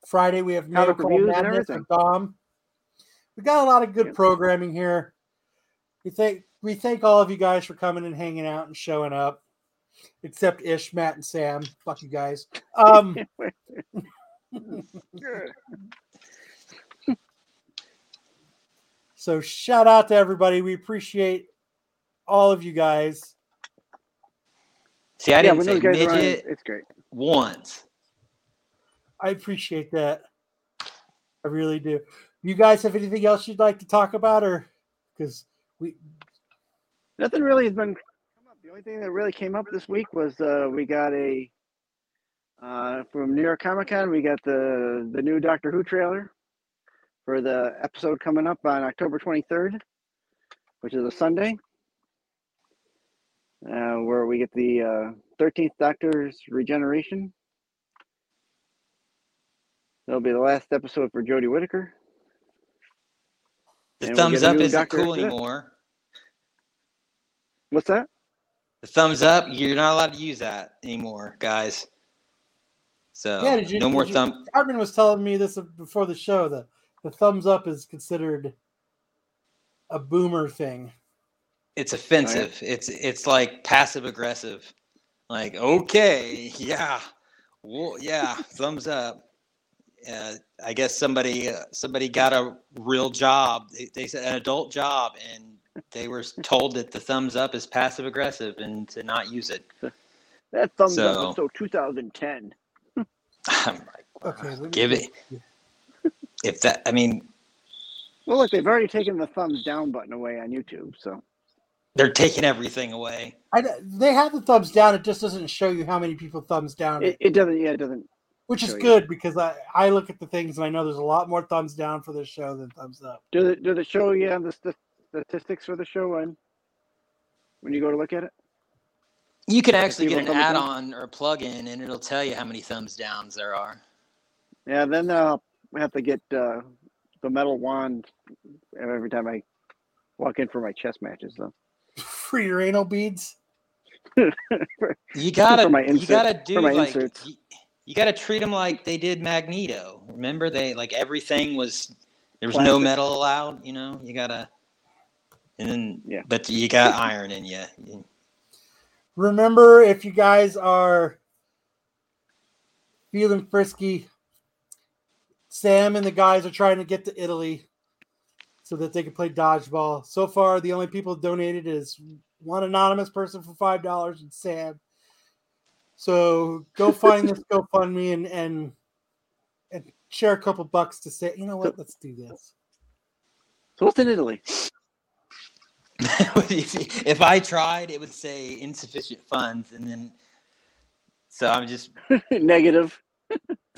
Friday we have Medical Madness and Dom. We got a lot of good programming here. We thank all of you guys for coming and hanging out and showing up, except Ish, Matt, and Sam. Fuck you guys. So shout out to everybody. We appreciate all of you guys. See, I didn't say midget it's great. Once. I appreciate that. I really do. You guys have anything else you'd like to talk about, or because nothing really has been come up. The only thing that really came up this week was we got a from New York Comic Con. We got the new Doctor Who trailer for the episode coming up on October 23rd, which is a Sunday, where we get the 13th Doctor's regeneration. That'll be the last episode for Jodie Whittaker. The thumbs up isn't cool anymore. What's that? The thumbs up, you're not allowed to use that anymore, guys. So yeah, no more thumb. Armin was telling me this before the show that the thumbs up is considered a boomer thing. It's offensive. Right? It's like passive aggressive. Like, okay, yeah. Well, yeah, thumbs up. I guess somebody got a real job. They said an adult job, and they were told that the thumbs up is passive aggressive and to not use it. That thumbs up is so 2010. I'm like, wow, okay, give it. If that, I mean. Well, look, they've already taken the thumbs down button away on YouTube, so. They're taking everything away. They have the thumbs down. It just doesn't show you how many people thumbs down. It doesn't. Yeah, it doesn't. Which is good because I look at the things and I know there's a lot more thumbs down for this show than thumbs up. Does it show you the statistics for the show when you go to look at it? You can actually get an add-on or a plug-in and it'll tell you how many thumbs downs there are. Yeah, then I'll have to get the metal wand every time I walk in for my chess matches, though. For your anal beads? You gotta do my inserts. You got to treat them like they did Magneto. Remember, everything was plastic. No metal allowed. You know, you gotta, and then but you got iron in you. Remember, if you guys are feeling frisky, Sam and the guys are trying to get to Italy so that they can play dodgeball. So far, the only people donated is one anonymous person for $5 and Sam. So go find this GoFundMe and share a couple bucks to say, you know what, let's do this. So what's in Italy? If I tried, it would say insufficient funds, and then so I'm just negative.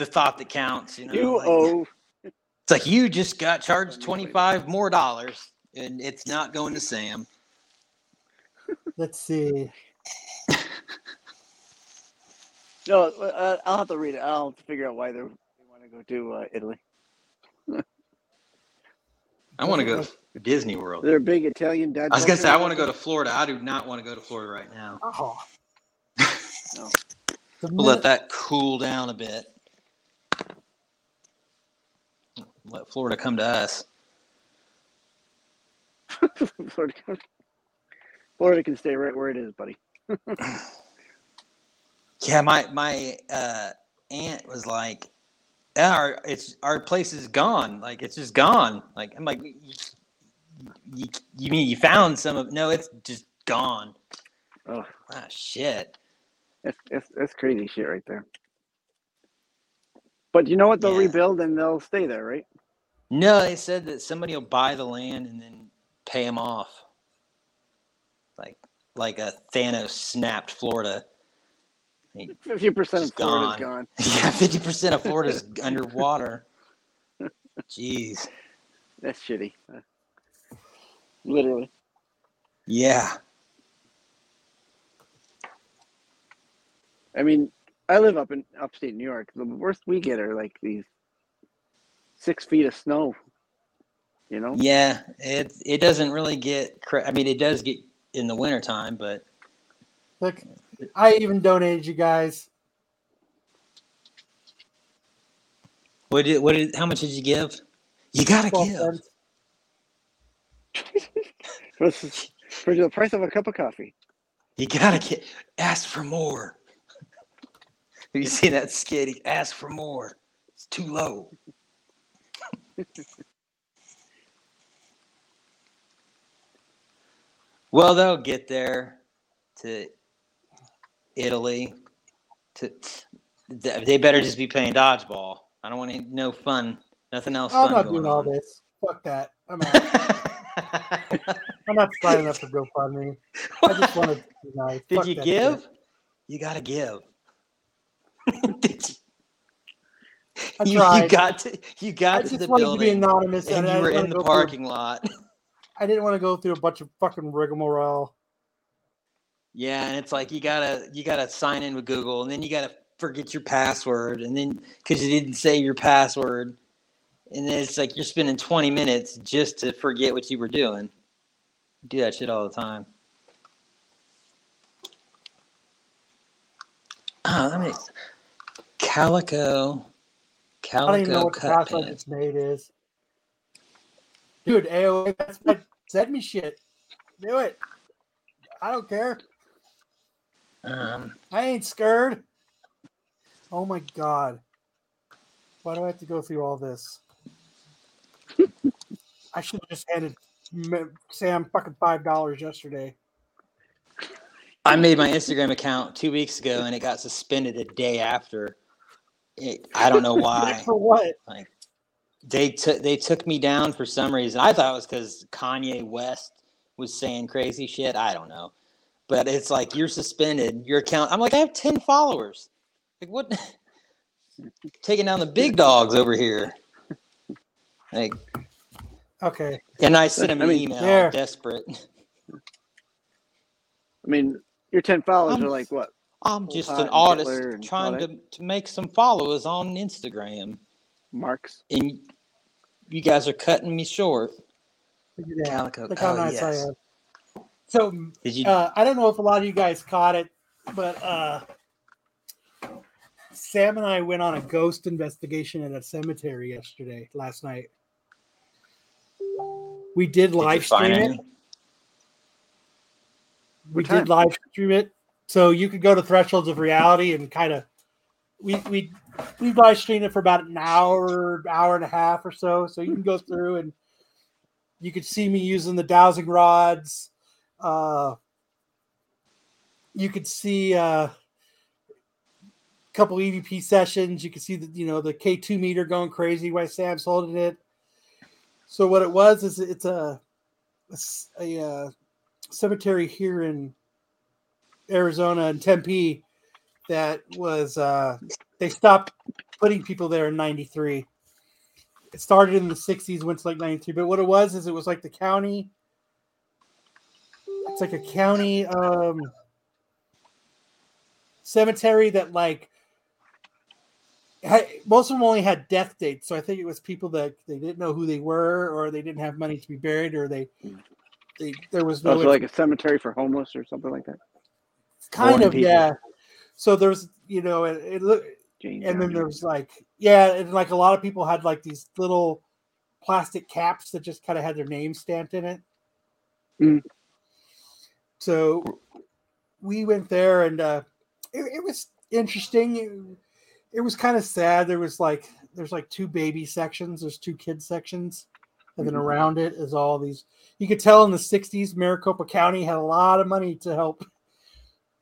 the thought that counts. You know, it's like you just got charged $25 more, and it's not going to Sam. Let's see. No, I'll have to read it. I'll have to figure out why they want to go to Italy. I want to go to Disney World. They're big Italian. I was gonna say I want to go to Florida. I do not want to go to Florida right now. Oh. No. We'll let that cool down a bit. Let Florida come to us. Florida can stay right where it is, buddy. Yeah, my aunt was like, our place is gone. Like, it's just gone. Like, I'm like, you mean you found some of? No, it's just gone. Oh, ah, shit. That's crazy shit right there. But you know what? They'll rebuild and they'll stay there, right? No, they said that somebody will buy the land and then pay them off. Like a Thanos snapped Florida. 50% of Florida's gone. Yeah, 50% of Florida's underwater. Jeez. That's shitty. Literally. Yeah. I mean, I live up in upstate New York. The worst we get are like these 6 feet of snow, you know? Yeah, it doesn't really get... I mean, it does get in the wintertime, but... Look, I even donated you guys. How much did you give? You gotta give. For the price of a cup of coffee. You gotta ask for more. Have you seen that skit? He asked for more. It's too low. Well, they'll get there to Italy. They better just be playing dodgeball. I don't want no fun. Nothing else. I'm not doing all this. Fuck that. I'm out. I'm not signing up for GoFundMe. I just want to be nice. Did you give? You gotta give. You got to the building. To be anonymous and you were in the parking lot. I didn't want to go through a bunch of fucking rigmarole. Yeah, and it's like you gotta sign in with Google, and then you gotta forget your password, and then because you didn't say your password, and then it's like you're spending 20 minutes just to forget what you were doing. You do that shit all the time. Oh, I mean, calico. I don't even know what class on its made is. Dude, AOA, that's what send me shit. Do it. I don't care. I ain't scared. Oh my god. Why do I have to go through all this? I should have just handed Sam fucking $5 yesterday. I made my Instagram account 2 weeks ago, and it got suspended a day after. I don't know why. For what? Like, they took me down for some reason. I thought it was because Kanye West was saying crazy shit. I don't know. But it's like, you're suspended. Your account. I'm like, I have 10 followers. Like, what? Taking down the big dogs over here. Like, okay. And I sent him an email, desperate. I mean... Your 10 followers are like what? I'm just an artist trying to make some followers on Instagram. Marks. And you guys are cutting me short. Yeah. Calico. Look how nice I am. So I don't know if a lot of you guys caught it, but Sam and I went on a ghost investigation at a cemetery last night. We did live stream it. We did live stream it, so you could go to Thresholds of Reality and kind of we live streamed it for about an hour and a half or so. So you can go through and you could see me using the dowsing rods. You could see a couple EVP sessions. You could see the K2 meter going crazy while Sam's holding it. So what it was is it's a cemetery here in Arizona and Tempe that was they stopped putting people there in 93. It started in the 60s, went to like 92. But what it was is it was like the county. It's like a county cemetery that like had, most of them only had death dates. So I think it was people that they didn't know who they were, or they didn't have money to be buried, or they there was no. Oh, so like a cemetery for homeless or something like that. Kind of, yeah. So there's, you know, it looked. And then there was like, yeah, and like a lot of people had like these little plastic caps that just kind of had their name stamped in it. Mm. So we went there, and it was interesting. It was kind of sad. There's like two baby sections, there's two kid sections, and then around it is all these. You could tell in the 60s, Maricopa County had a lot of money to help,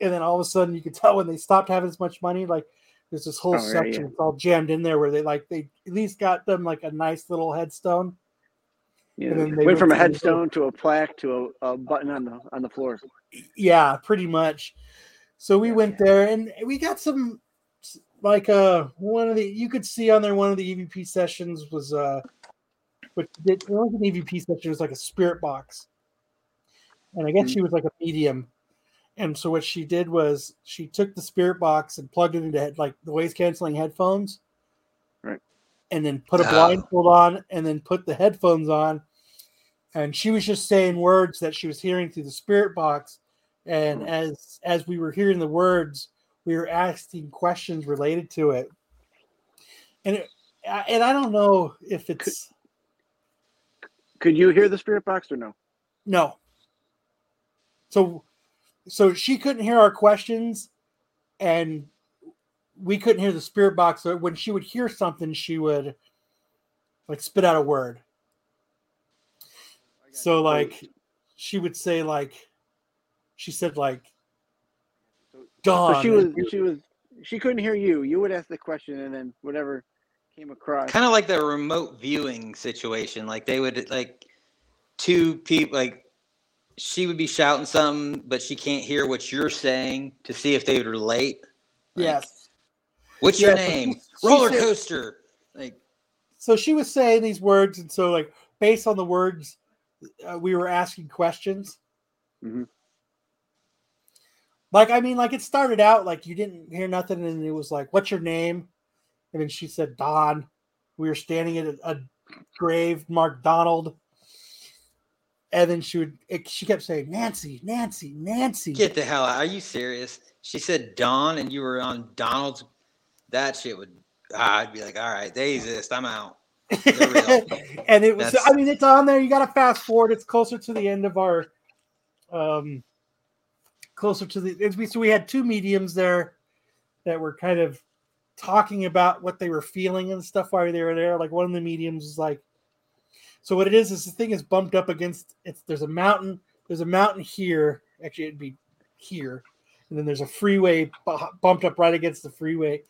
and then all of a sudden you could tell when they stopped having as much money, like. There's this whole section all jammed in there where they at least got them like a nice little headstone. Yeah, and then they went from a headstone to a plaque to a button on the floor. Yeah, pretty much. So we went there, and we got some like one of the, you could see on there, one of the EVP sessions was it wasn't an EVP session, it was like a spirit box, and I guess she was like a medium. And so what she did was she took the spirit box and plugged it into like the noise canceling headphones, right? And then put a blindfold on, and then put the headphones on, and she was just saying words that she was hearing through the spirit box. And as we were hearing the words, we were asking questions related to it. And I don't know if it's. Could you hear the spirit box or no? No. So she couldn't hear our questions, and we couldn't hear the spirit box. So when she would hear something, she would like spit out a word. So like she would say like, she said like, "Dawn." So she couldn't hear you. You would ask the question, and then whatever came across. Kind of like the remote viewing situation. Like they would like two people like. She would be shouting something, but she can't hear what you're saying to see if they would relate. Like, yes. What's your name? Roller coaster. Like, so she was saying these words, and so like based on the words, we were asking questions. Mm-hmm. Like, I mean, like it started out like you didn't hear nothing, and it was like, "What's your name?" And then she said, "Don." We were standing at a grave marked Donald. And then she kept saying, "Nancy, Nancy, Nancy." Get the hell out. Are you serious? She said Don, and you were on Donald's. That shit would, I'd be like, all right, they exist. I'm out. They're real. And it was, I mean, it's on there. You got to fast forward. It's closer to the end of our, so we had two mediums there that were kind of talking about what they were feeling and stuff while they were there. Like one of the mediums was like, so what it is the thing is bumped up against it's. There's a mountain here. Actually, it'd be here, and then there's a freeway bumped up right against the freeway.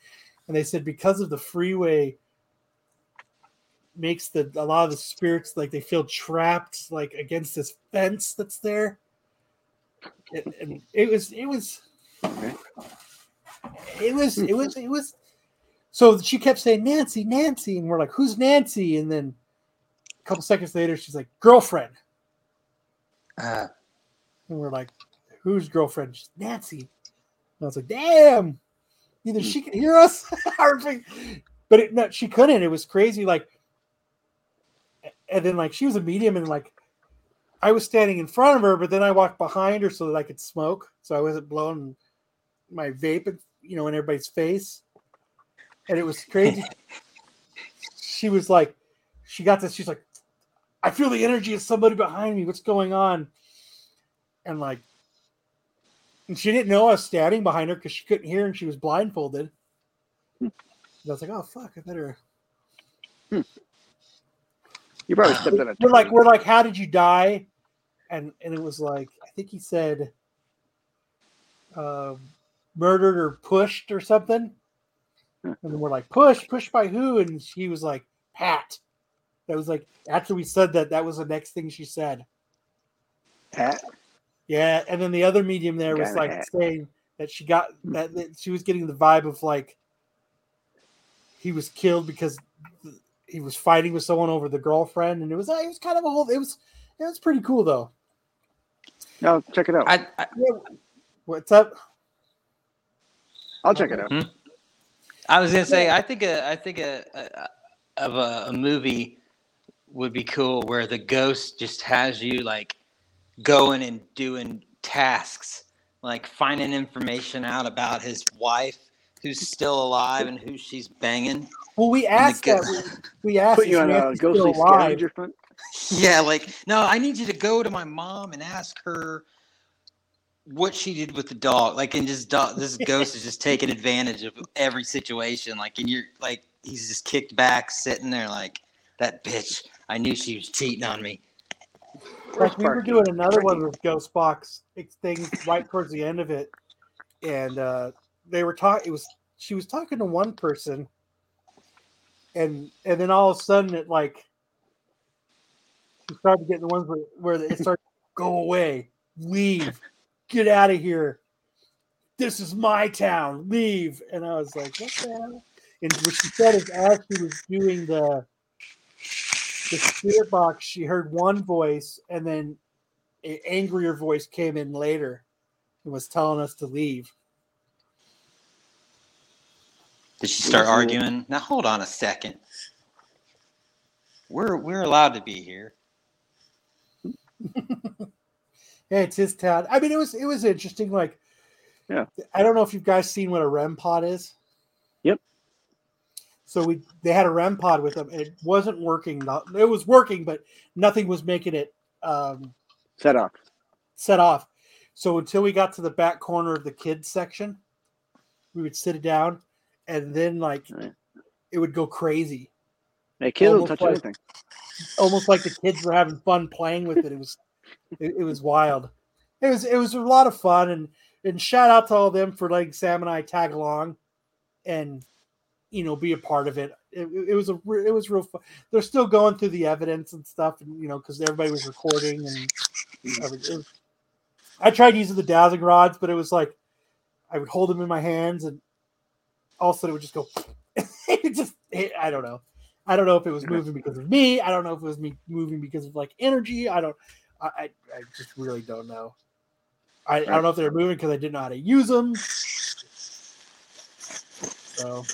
And they said because of the freeway makes a lot of the spirits like they feel trapped like against this fence that's there. And it was. So she kept saying Nancy, Nancy, and we're like, "Who's Nancy?" And then. A couple seconds later, she's like, "Girlfriend." And we're like, "Who's girlfriend?" She's Nancy. And I was like, "Damn, either she can hear us," but she couldn't. It was crazy. Like, and then like she was a medium, and like I was standing in front of her, but then I walked behind her so that I could smoke, so I wasn't blowing my vape, in everybody's face. And it was crazy. She was like, she got this. She's like, "I feel the energy of somebody behind me. What's going on?" And like, and she didn't know I was standing behind her because she couldn't hear and she was blindfolded. And I was like, "Oh fuck, I better." You probably stepped on it. We're like, "How did you die?" And it was like, I think he said, "Murdered or pushed or something." And then we're like, "Pushed by who?" And she was like, "Pat." That was like after we said that was the next thing she said. Pat? Yeah, and then the other medium there was like saying that she was getting the vibe of like he was killed because he was fighting with someone over the girlfriend, and it was kind of a whole. It was pretty cool though. No, check it out. What's up? I'll check it out. Hmm? I was gonna say, I think a movie would be cool where the ghost just has you like going and doing tasks, like finding information out about his wife who's still alive and who she's banging. Well, we asked that. We asked. Put you on a ghostly scavenger hunt. Yeah, like, no, I need you to go to my mom and ask her what she did with the dog. Like, and just this ghost is just taking advantage of every situation. Like, and you're like, he's just kicked back, sitting there, like, that bitch. I knew she was cheating on me. We were doing another one with Ghost Box things right towards the end of it, and they were talking. She was talking to one person, and then all of a sudden it like. We started getting the ones where it started, go away, leave, get out of here. This is my town, leave. And I was like, what the hell? And what she said is, as she was doing the spirit box, she heard one voice, and then an angrier voice came in later and was telling us to leave. Did she start arguing? Now, hold on a second. We're allowed to be here. Yeah, it's his town. I mean, it was interesting. Like, yeah, I don't know if you guys seen what a REM pod is. Yep. So they had a REM pod with them, and it wasn't working. It was working, but nothing was making it set off. So until we got to the back corner of the kids section, we would sit it down, and then like it would go crazy. They kill touch anything. Almost like the kids were having fun playing with it. It was wild. It was a lot of fun, and shout out to all of them for letting Sam and I tag along, and be a part of it. It was real fun. They're still going through the evidence and stuff, and because everybody was recording and everything. I tried using the dowsing rods, but it was like I would hold them in my hands, and all of a sudden it would just go. I don't know. I don't know if it was moving because of me. I don't know if it was me moving because of like energy. I just really don't know. I don't know if they were moving because I didn't know how to use them. So,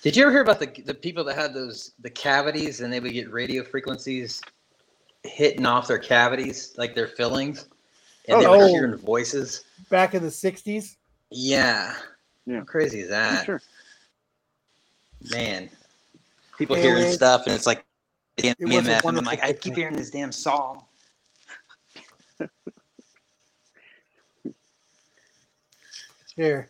did you ever hear about the people that had the cavities, and they would get radio frequencies hitting off their cavities, like their fillings, and they were hearing voices back in the 60s? Yeah. How crazy is that? Sure. Man. People hearing stuff, and it's like damn EMF, and I'm like, I keep hearing this damn song. Here.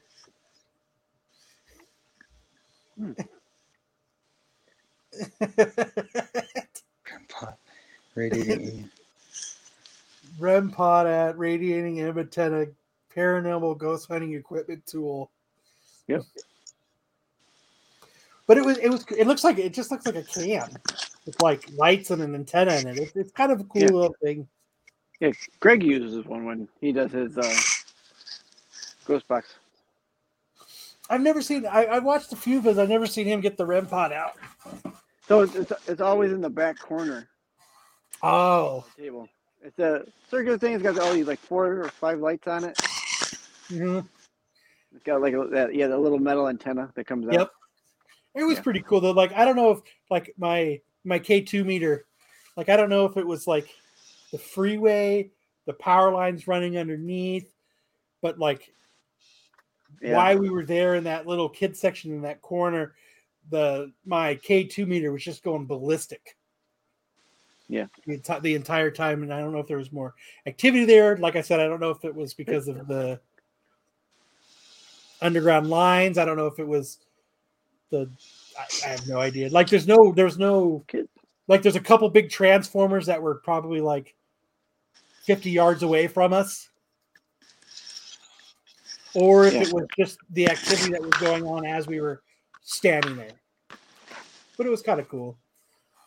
REM pod at radiating antenna, paranormal ghost hunting equipment tool. Yep. But it just looks like a can with like lights and an antenna in it. It's kind of a cool little thing. Yeah, Greg uses one when he does his ghost box. I've never seen. I watched a few of his. I've never seen him get the REM pod out. So it's always in the back corner. Oh, table. It's a circular thing. It's got all these like 4 or 5 lights on it. Mm-hmm. It's got like the little metal antenna that comes out. Yep. It was pretty cool though. Like, I don't know if like my K2 meter, like, I don't know if it was like the freeway, the power lines running underneath, but like why we were there in that little kid section in that corner, my K2 meter was just going ballistic. Yeah. The entire time. And I don't know if there was more activity there. Like I said, I don't know if it was because of the underground lines. I don't know if it was I have no idea. Like, there's no like, there's a couple big transformers that were probably like 50 yards away from us, or if it was just the activity that was going on as we were standing there. But it was kind of cool.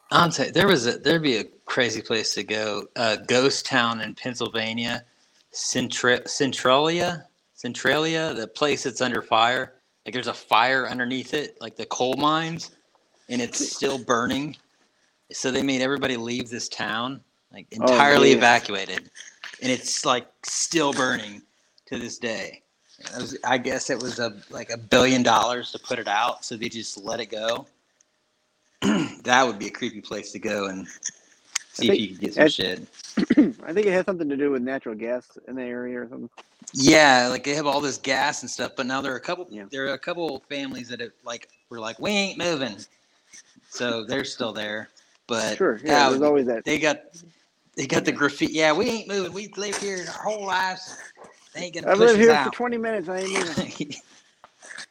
I'll tell you, there'd be a crazy place to go. Ghost Town in Pennsylvania, Centralia, the place that's under fire. Like there's a fire underneath it, like the coal mines, and it's still burning. So they made everybody leave this town, like entirely evacuated, and it's like still burning to this day. It was, I guess it was a $1 billion to put it out, so they just let it go. That would be a creepy place to go and see if you could get some shit. I think it has something to do with natural gas in the area or something. Yeah, like they have all this gas and stuff, but now there are a couple. Yeah. There are a couple families that were like, we ain't moving, so they're still there. But sure, yeah, there's always that. They got the graffiti. Yeah, we ain't moving. We've lived here our whole lives. They ain't gonna. I've lived here for 20 minutes. I ain't moving.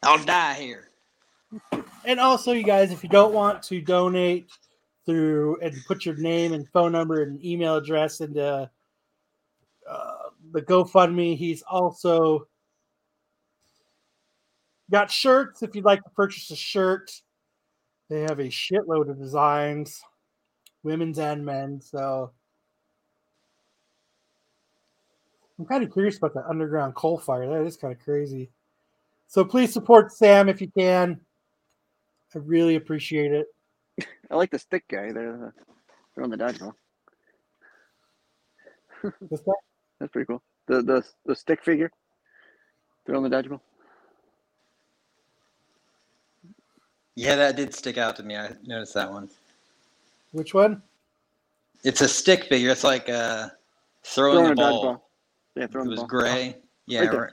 I'll die here. And also, you guys, if you don't want to donate through and put your name and phone number and email address into the GoFundMe, he's also got shirts. If you'd like to purchase a shirt, they have a shitload of designs, women's and men's. So I'm kind of curious about the underground coal fire. That is kind of crazy. So please support Sam if you can. I really appreciate it. I like the stick guy. They're on the dodgeball. What's that? That's pretty cool. The stick figure. They're on the dodgeball. Yeah, that did stick out to me. I noticed that one. Which one? It's a stick figure. It's like throwing the ball. Dodgeball. Yeah, throwing the ball. It was gray. Oh. Yeah, right.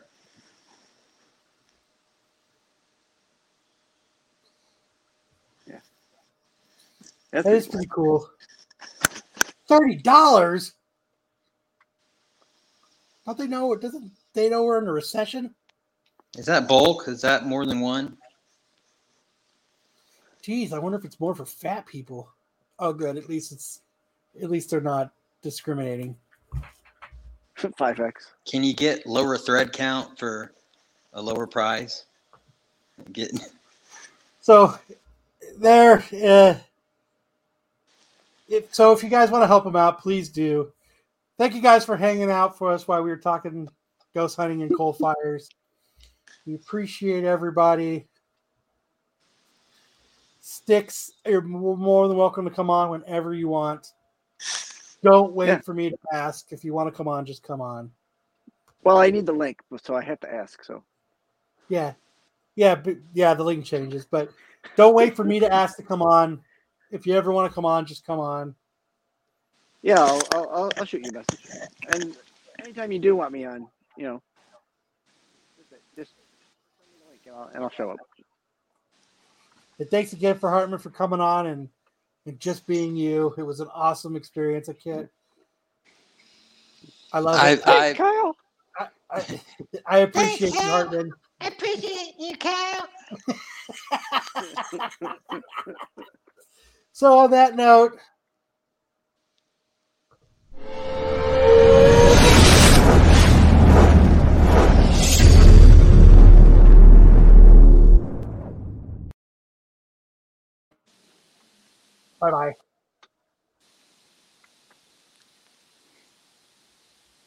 That is pretty cool. $30? Don't they know? Doesn't they know we're in a recession? Is that bulk? Is that more than one? Geez, I wonder if it's more for fat people. Oh, good. At least they're not discriminating. 5x. Can you get lower thread count for a lower price? So there. If you guys want to help them out, please do. Thank you guys for hanging out for us while we were talking ghost hunting and coal fires. We appreciate everybody. Sticks, you're more than welcome to come on whenever you want. Don't wait for me to ask. If you want to come on, just come on. Well, I need the link, so I have to ask. So, yeah, the link changes, but don't wait for me to ask to come on. If you ever want to come on, just come on. Yeah, I'll shoot you a message. And anytime you do want me on, you know, just send me the link and I'll show up. And thanks again for Hartman for coming on and just being you. It was an awesome experience. I love it. Hey, Kyle. I appreciate you, Hartman. I appreciate you, Kyle. So on that note, bye-bye.